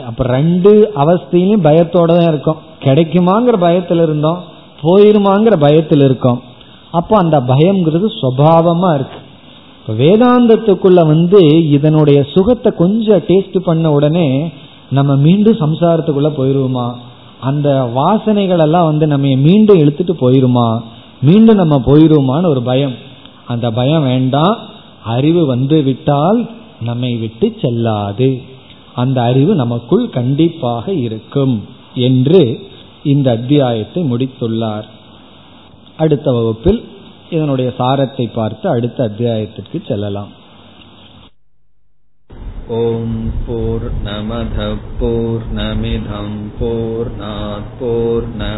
அப்ப ரெண்டு அவஸ்தையிலும் பயத்தோட தான் இருக்கும், கிடைக்குமாங்கிற பயத்தில் இருந்தோம், போயிருமாங்கிற பயத்தில் இருக்கோம். அப்போ அந்த பயம்ங்கிறது சுபாவமா இருக்கு. வேதாந்தத்துக்குள்ள இதனுடைய சுகத்தை கொஞ்சம் டேஸ்ட் பண்ண உடனே நம்ம மீண்டும் சம்சாரத்துக்குள்ள போயிருவோமா, அந்த வாசனைகள் எல்லாம் நம்ம மீண்டும் இழுத்துட்டு போயிருமா, மீண்டும் நம்ம போயிருவோமான்னு ஒரு பயம். அந்த பயம் வேண்டாம், அறிவு விட்டால் நம்மை விட்டு செல்லாது, அந்த அறிவு நமக்குள் கண்டிப்பாக இருக்கும் என்று இந்த அத்தியாயத்தை முடித்துள்ளார். அடுத்த வகுப்பில் இதனுடைய சாரத்தை பார்த்து அடுத்த அத்தியாயத்திற்கு செல்லலாம். ஓம் பூர்ணமத பூர்ணமிதம் பூர்ணாத் பூர்ணமுதச்யதே